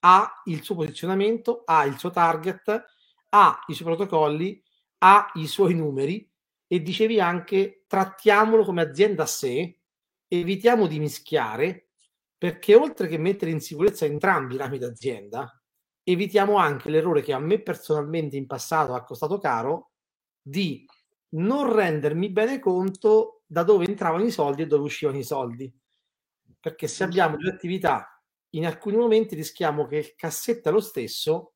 ha il suo posizionamento, ha il suo target, ha i suoi protocolli, ha i suoi numeri, e dicevi anche trattiamolo come azienda a sé, evitiamo di mischiare, perché oltre che mettere in sicurezza entrambi i rami d'azienda, evitiamo anche l'errore che a me personalmente in passato ha costato caro di non rendermi bene conto da dove entravano i soldi e dove uscivano i soldi, perché se abbiamo due attività in alcuni momenti rischiamo che il cassetto è lo stesso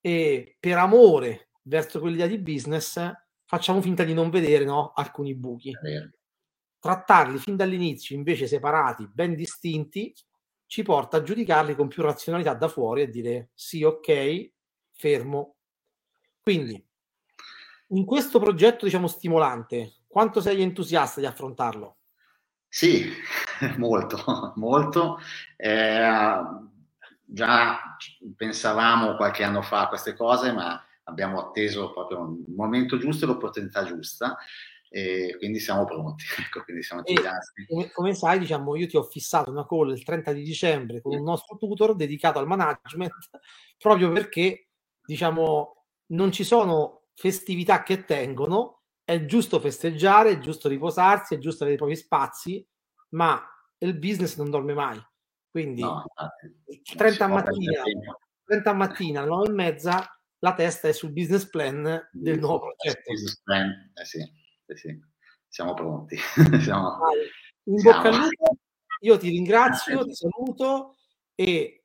e per amore verso quell'idea di business facciamo finta di non vedere, no, alcuni buchi. Trattarli fin dall'inizio invece separati, ben distinti, ci porta a giudicarli con più razionalità da fuori e dire sì, ok, fermo. Quindi in questo progetto, diciamo, stimolante, quanto sei entusiasta di affrontarlo? Sì, molto, molto. Eh, già pensavamo qualche anno fa a queste cose, ma abbiamo atteso proprio il momento giusto e l'opportunità giusta, e quindi siamo pronti. Ecco, quindi siamo entusiasti. Come, come sai, diciamo, io ti ho fissato una call il trenta di dicembre con un nostro tutor dedicato al management, proprio perché, diciamo, non ci sono festività che tengono, è giusto festeggiare, è giusto riposarsi, è giusto avere i propri spazi, ma il business non dorme mai. Quindi no, trenta mattina, trenta mattina, alle nove e mezza, la testa è sul business plan del nuovo progetto. Business plan, eh sì, eh sì. Siamo pronti. siamo, In siamo. Bocca al lupo, io ti ringrazio, ti saluto e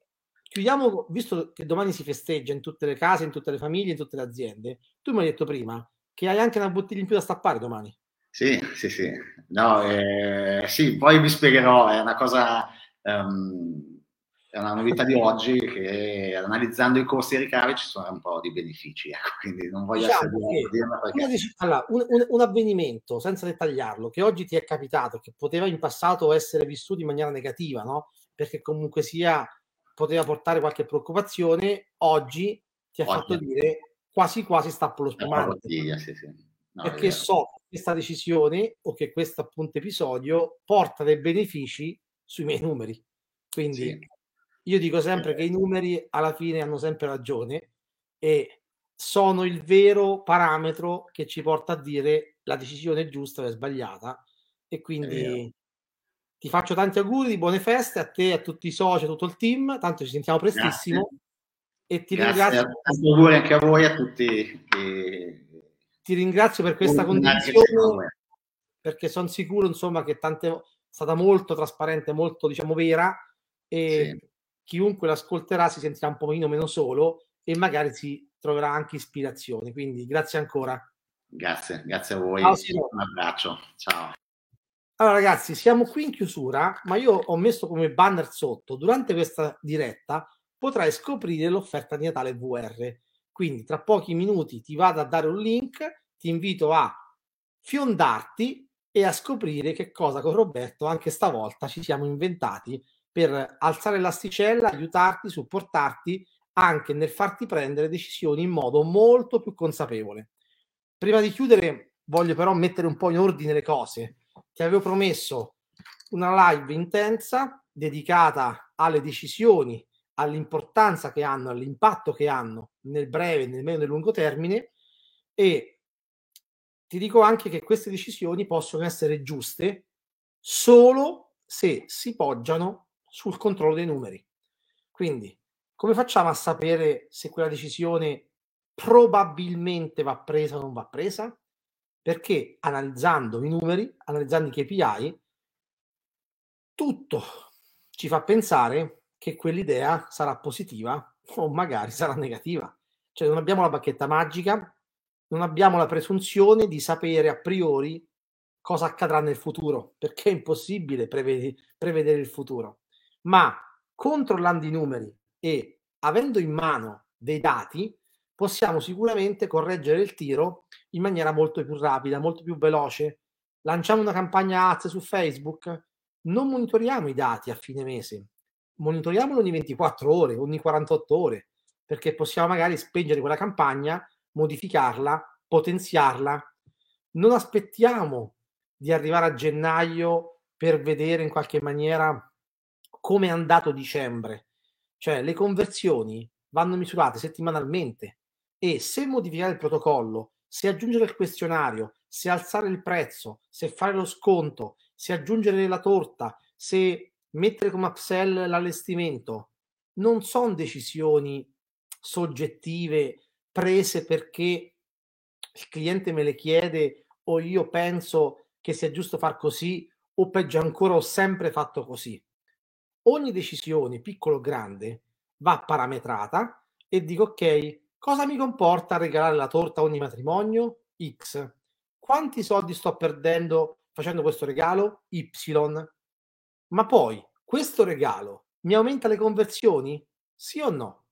chiudiamo, visto che domani si festeggia in tutte le case, in tutte le famiglie, in tutte le aziende. Tu mi hai detto prima che hai anche una bottiglia in più da stappare domani. Sì, sì, sì. No, eh, sì, poi vi spiegherò, è una cosa, um, è una novità di oggi, che analizzando i costi e i ricavi ci sono un po' di benefici, ecco, quindi non voglio essere perché, dirla perché... Dice, allora, un, un, un avvenimento, senza dettagliarlo, che oggi ti è capitato, che poteva in passato essere vissuto in maniera negativa, no? Perché comunque sia poteva portare qualche preoccupazione, oggi ti ha oggi. fatto dire quasi quasi stappo lo spumante. Sì, sì. No, perché so questa decisione o che questo appunto episodio porta dei benefici sui miei numeri, quindi sì. Io dico sempre che i numeri alla fine hanno sempre ragione e sono il vero parametro che ci porta a dire la decisione giusta o è sbagliata, e quindi ti faccio tanti auguri di buone feste a te, a tutti i soci, a tutto il team, tanto ci sentiamo prestissimo. Grazie. E ti Grazie. ringrazio, tanti auguri anche a voi, a tutti e... Ti ringrazio per questa condivisione, perché sono sicuro, insomma, che tante, è stata molto trasparente, molto, diciamo, vera, e sì. Chiunque l'ascolterà si sentirà un pochino meno solo e magari si troverà anche ispirazione. Quindi grazie ancora. Grazie, grazie a voi. Ciao, un abbraccio. Ciao. Allora ragazzi, siamo qui in chiusura, ma io ho messo come banner sotto: durante questa diretta potrai scoprire l'offerta di Natale V R. Quindi tra pochi minuti ti vado a dare un link, ti invito a fiondarti e a scoprire che cosa con Roberto anche stavolta ci siamo inventati per alzare l'asticella, aiutarti, supportarti anche nel farti prendere decisioni in modo molto più consapevole. Prima di chiudere voglio però mettere un po' in ordine le cose. Ti avevo promesso una live intensa dedicata alle decisioni, all'importanza che hanno, all'impatto che hanno nel breve, nel medio e nel lungo termine, e ti dico anche che queste decisioni possono essere giuste solo se si poggiano sul controllo dei numeri. Quindi come facciamo a sapere se quella decisione probabilmente va presa o non va presa? Perché analizzando i numeri, analizzando i K P I, tutto ci fa pensare che quell'idea sarà positiva o magari sarà negativa. Cioè non abbiamo la bacchetta magica, non abbiamo la presunzione di sapere a priori cosa accadrà nel futuro, perché è impossibile prevedi- prevedere il futuro. Ma controllando i numeri e avendo in mano dei dati, possiamo sicuramente correggere il tiro in maniera molto più rapida, molto più veloce. Lanciamo una campagna ads su Facebook, non monitoriamo i dati a fine mese, monitoriamolo ogni ventiquattro ore, ogni quarantotto ore, perché possiamo magari spengere quella campagna, modificarla, potenziarla. Non aspettiamo di arrivare a gennaio per vedere in qualche maniera come è andato dicembre. Cioè le conversioni vanno misurate settimanalmente, e se modificare il protocollo, se aggiungere il questionario, se alzare il prezzo, se fare lo sconto, se aggiungere la torta, se mettere come upsell l'allestimento, non sono decisioni soggettive prese perché il cliente me le chiede o io penso che sia giusto far così, o peggio ancora ho sempre fatto così. Ogni decisione, piccolo o grande, va parametrata e dico: ok, cosa mi comporta regalare la torta a ogni matrimonio? X. Quanti soldi sto perdendo facendo questo regalo? Y. Ma poi, questo regalo mi aumenta le conversioni? Sì o no?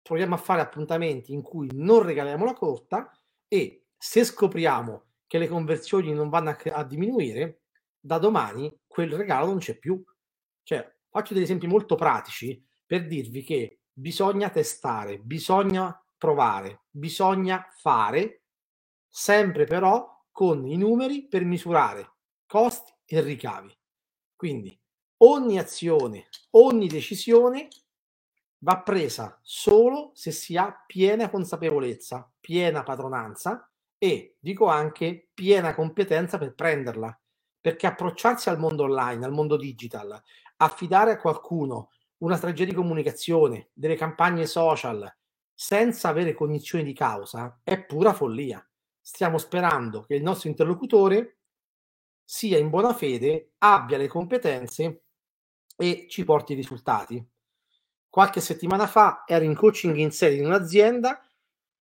Proviamo a fare appuntamenti in cui non regaliamo la torta, e se scopriamo che le conversioni non vanno a, a diminuire, da domani quel regalo non c'è più. Cioè, faccio degli esempi molto pratici per dirvi che bisogna testare, bisogna provare, bisogna fare, sempre però con i numeri per misurare costi e ricavi. Quindi ogni azione, ogni decisione va presa solo se si ha piena consapevolezza, piena padronanza e, dico anche, piena competenza per prenderla. Perché approcciarsi al mondo online, al mondo digital, affidare a qualcuno una strategia di comunicazione, delle campagne social, senza avere cognizione di causa, è pura follia. Stiamo sperando che il nostro interlocutore sia in buona fede, abbia le competenze e ci porti i risultati. qualche settimana fa ero in coaching in sede in un'azienda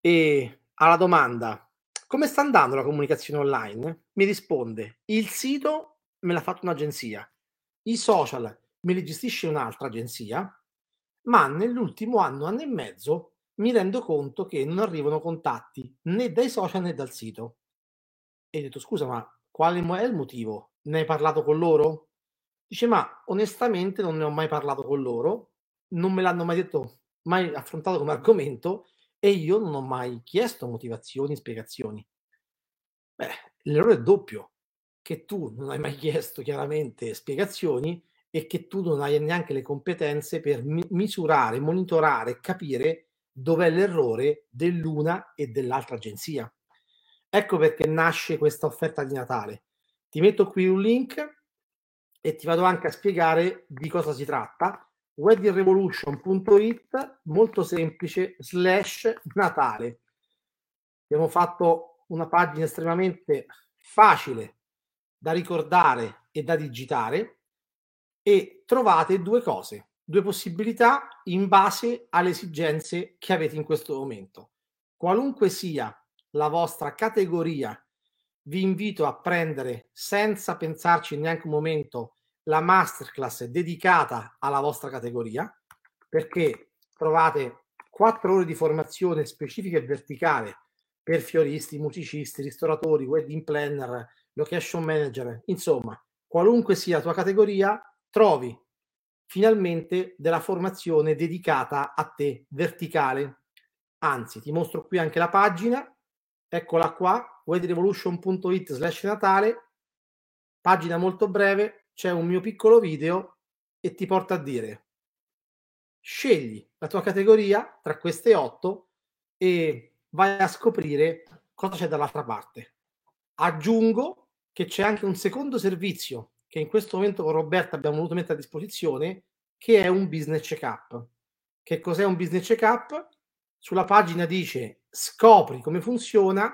e alla domanda come sta andando la comunicazione online mi risponde: il sito me l'ha fatto un'agenzia, i social me li gestisce un'altra agenzia, ma nell'ultimo anno, anno e mezzo mi rendo conto che non arrivano contatti né dai social né dal sito. E ho detto: scusa, ma quale è il motivo? Ne hai parlato con loro? Dice: ma onestamente non ne ho mai parlato con loro, non me l'hanno mai detto, mai affrontato come argomento, e io non ho mai chiesto motivazioni, spiegazioni. Beh, l'errore è doppio, che tu non hai mai chiesto chiaramente spiegazioni e che tu non hai neanche le competenze per misurare, monitorare, capire dov'è l'errore dell'una e dell'altra agenzia. Ecco perché nasce questa offerta di Natale. Ti metto qui un link e ti vado anche a spiegare di cosa si tratta. wedding revolution punto it, molto semplice, slash Natale. Abbiamo fatto una pagina estremamente facile da ricordare e da digitare e trovate due cose, due possibilità in base alle esigenze che avete in questo momento. Qualunque sia la vostra categoria, vi invito a prendere, senza pensarci neanche un momento, la masterclass dedicata alla vostra categoria, perché trovate quattro ore di formazione specifica e verticale per fioristi, musicisti, ristoratori, wedding planner, location manager, insomma, qualunque sia la tua categoria, trovi finalmente della formazione dedicata a te, verticale. Anzi, ti mostro qui anche la pagina, eccola qua, wedding revolution punto it slash Natale, pagina molto breve, c'è un mio piccolo video e ti porta a dire: scegli la tua categoria tra queste otto e vai a scoprire cosa c'è dall'altra parte. Aggiungo che c'è anche un secondo servizio che in questo momento con Roberto abbiamo voluto mettere a disposizione, che è un business check-up. Che cos'è un business check-up? Sulla pagina dice: scopri come funziona,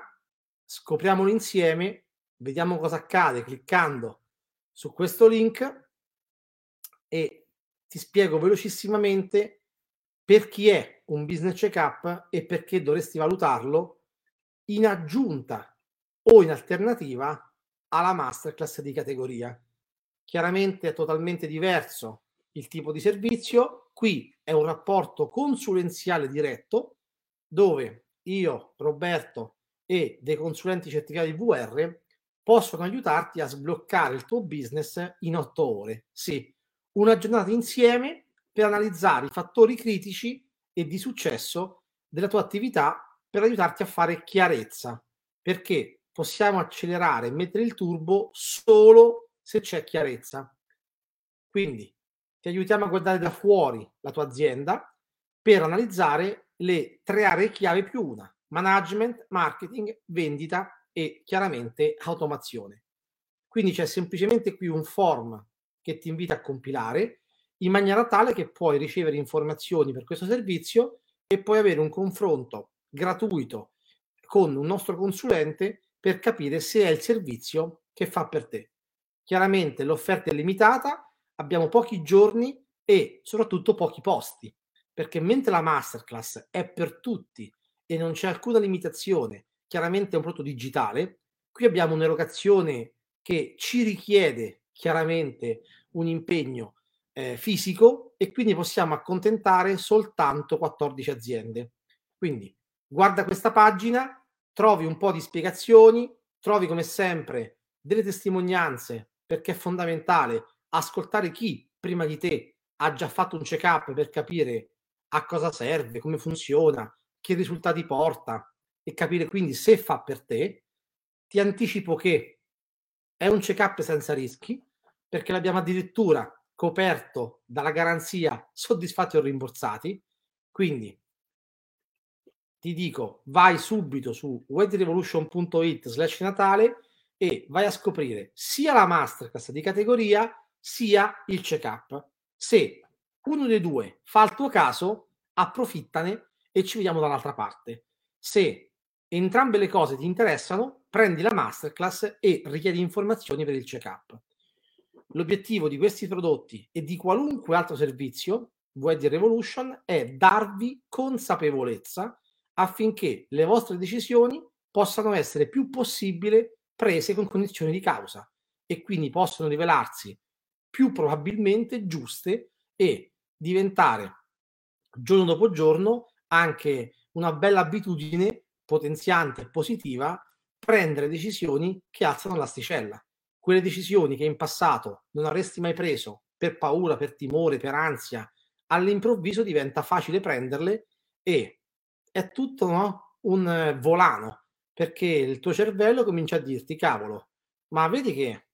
scopriamolo insieme, vediamo cosa accade cliccando su questo link, e ti spiego velocissimamente per chi è un business check-up e perché dovresti valutarlo in aggiunta o in alternativa alla masterclass di categoria. Chiaramente è totalmente diverso il tipo di servizio, qui è un rapporto consulenziale diretto dove io, Roberto e dei consulenti certificati V R possono aiutarti a sbloccare il tuo business in otto ore. Sì, una giornata insieme per analizzare i fattori critici e di successo della tua attività per aiutarti a fare chiarezza, perché possiamo accelerare e mettere il turbo solo se c'è chiarezza. Quindi ti aiutiamo a guardare da fuori la tua azienda per analizzare le tre aree chiave più una: management, marketing, vendita e chiaramente automazione. Quindi c'è semplicemente qui un form che ti invita a compilare in maniera tale che puoi ricevere informazioni per questo servizio e puoi avere un confronto gratuito con un nostro consulente per capire se è il servizio che fa per te. Chiaramente l'offerta è limitata, abbiamo pochi giorni e soprattutto pochi posti, perché mentre la masterclass è per tutti e non c'è alcuna limitazione, chiaramente è un prodotto digitale, qui abbiamo un'erogazione che ci richiede chiaramente un impegno eh, fisico e quindi possiamo accontentare soltanto quattordici aziende. Quindi guarda questa pagina, trovi un po' di spiegazioni, trovi come sempre delle testimonianze, perché è fondamentale ascoltare chi prima di te ha già fatto un check-up per capire a cosa serve, come funziona, che risultati porta e capire quindi se fa per te. Ti anticipo che è un check-up senza rischi, perché l'abbiamo addirittura coperto dalla garanzia soddisfatti o rimborsati. Quindi ti dico, vai subito su wedding revolution punto it slash Natale e vai a scoprire sia la masterclass di categoria sia il check-up. Se uno dei due fa il tuo caso, approfittane e ci vediamo dall'altra parte. Se entrambe le cose ti interessano, prendi la masterclass e richiedi informazioni per il check-up. L'obiettivo di questi prodotti e di qualunque altro servizio Wedding Revolution è darvi consapevolezza affinché le vostre decisioni possano essere più possibile prese con cognizione di causa e quindi possono rivelarsi più probabilmente giuste e diventare giorno dopo giorno anche una bella abitudine potenziante e positiva, prendere decisioni che alzano l'asticella. Quelle decisioni che in passato non avresti mai preso per paura, per timore, per ansia, all'improvviso diventa facile prenderle e è tutto, no? Un volano, perché il tuo cervello comincia a dirti: cavolo, ma vedi che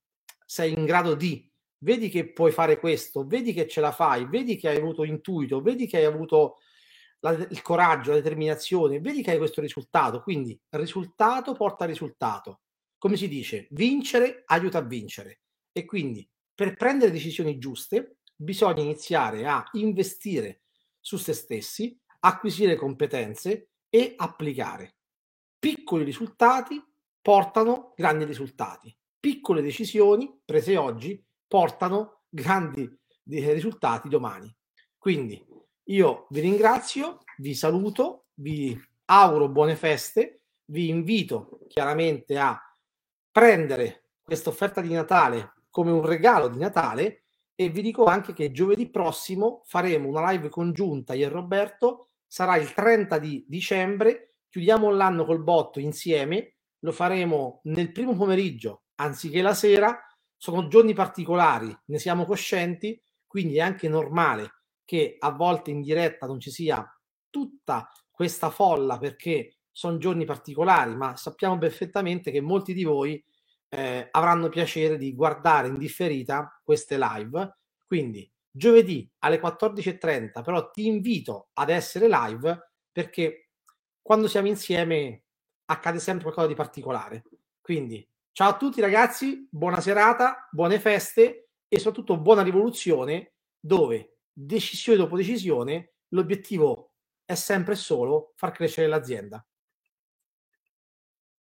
sei in grado di, vedi che puoi fare questo, vedi che ce la fai, vedi che hai avuto intuito, vedi che hai avuto la, il coraggio, la determinazione, vedi che hai questo risultato. Quindi risultato porta risultato. Come si dice, vincere aiuta a vincere. E quindi per prendere decisioni giuste bisogna iniziare a investire su se stessi, acquisire competenze e applicare. Piccoli risultati portano grandi risultati. Piccole decisioni prese oggi portano grandi risultati domani. Quindi io vi ringrazio, vi saluto, vi auguro buone feste, vi invito chiaramente a prendere questa offerta di Natale come un regalo di Natale e vi dico anche che giovedì prossimo faremo una live congiunta io e Roberto, sarà il trenta di dicembre, chiudiamo l'anno col botto insieme, lo faremo nel primo pomeriggio anziché la sera. Sono giorni particolari, ne siamo coscienti, quindi è anche normale che a volte in diretta non ci sia tutta questa folla perché sono giorni particolari, ma sappiamo perfettamente che molti di voi eh, avranno piacere di guardare in differita queste live. Quindi giovedì alle quattordici e trenta però ti invito ad essere live perché quando siamo insieme accade sempre qualcosa di particolare. Quindi ciao a tutti ragazzi, buona serata, buone feste e soprattutto buona rivoluzione, dove decisione dopo decisione l'obiettivo è sempre solo far crescere l'azienda.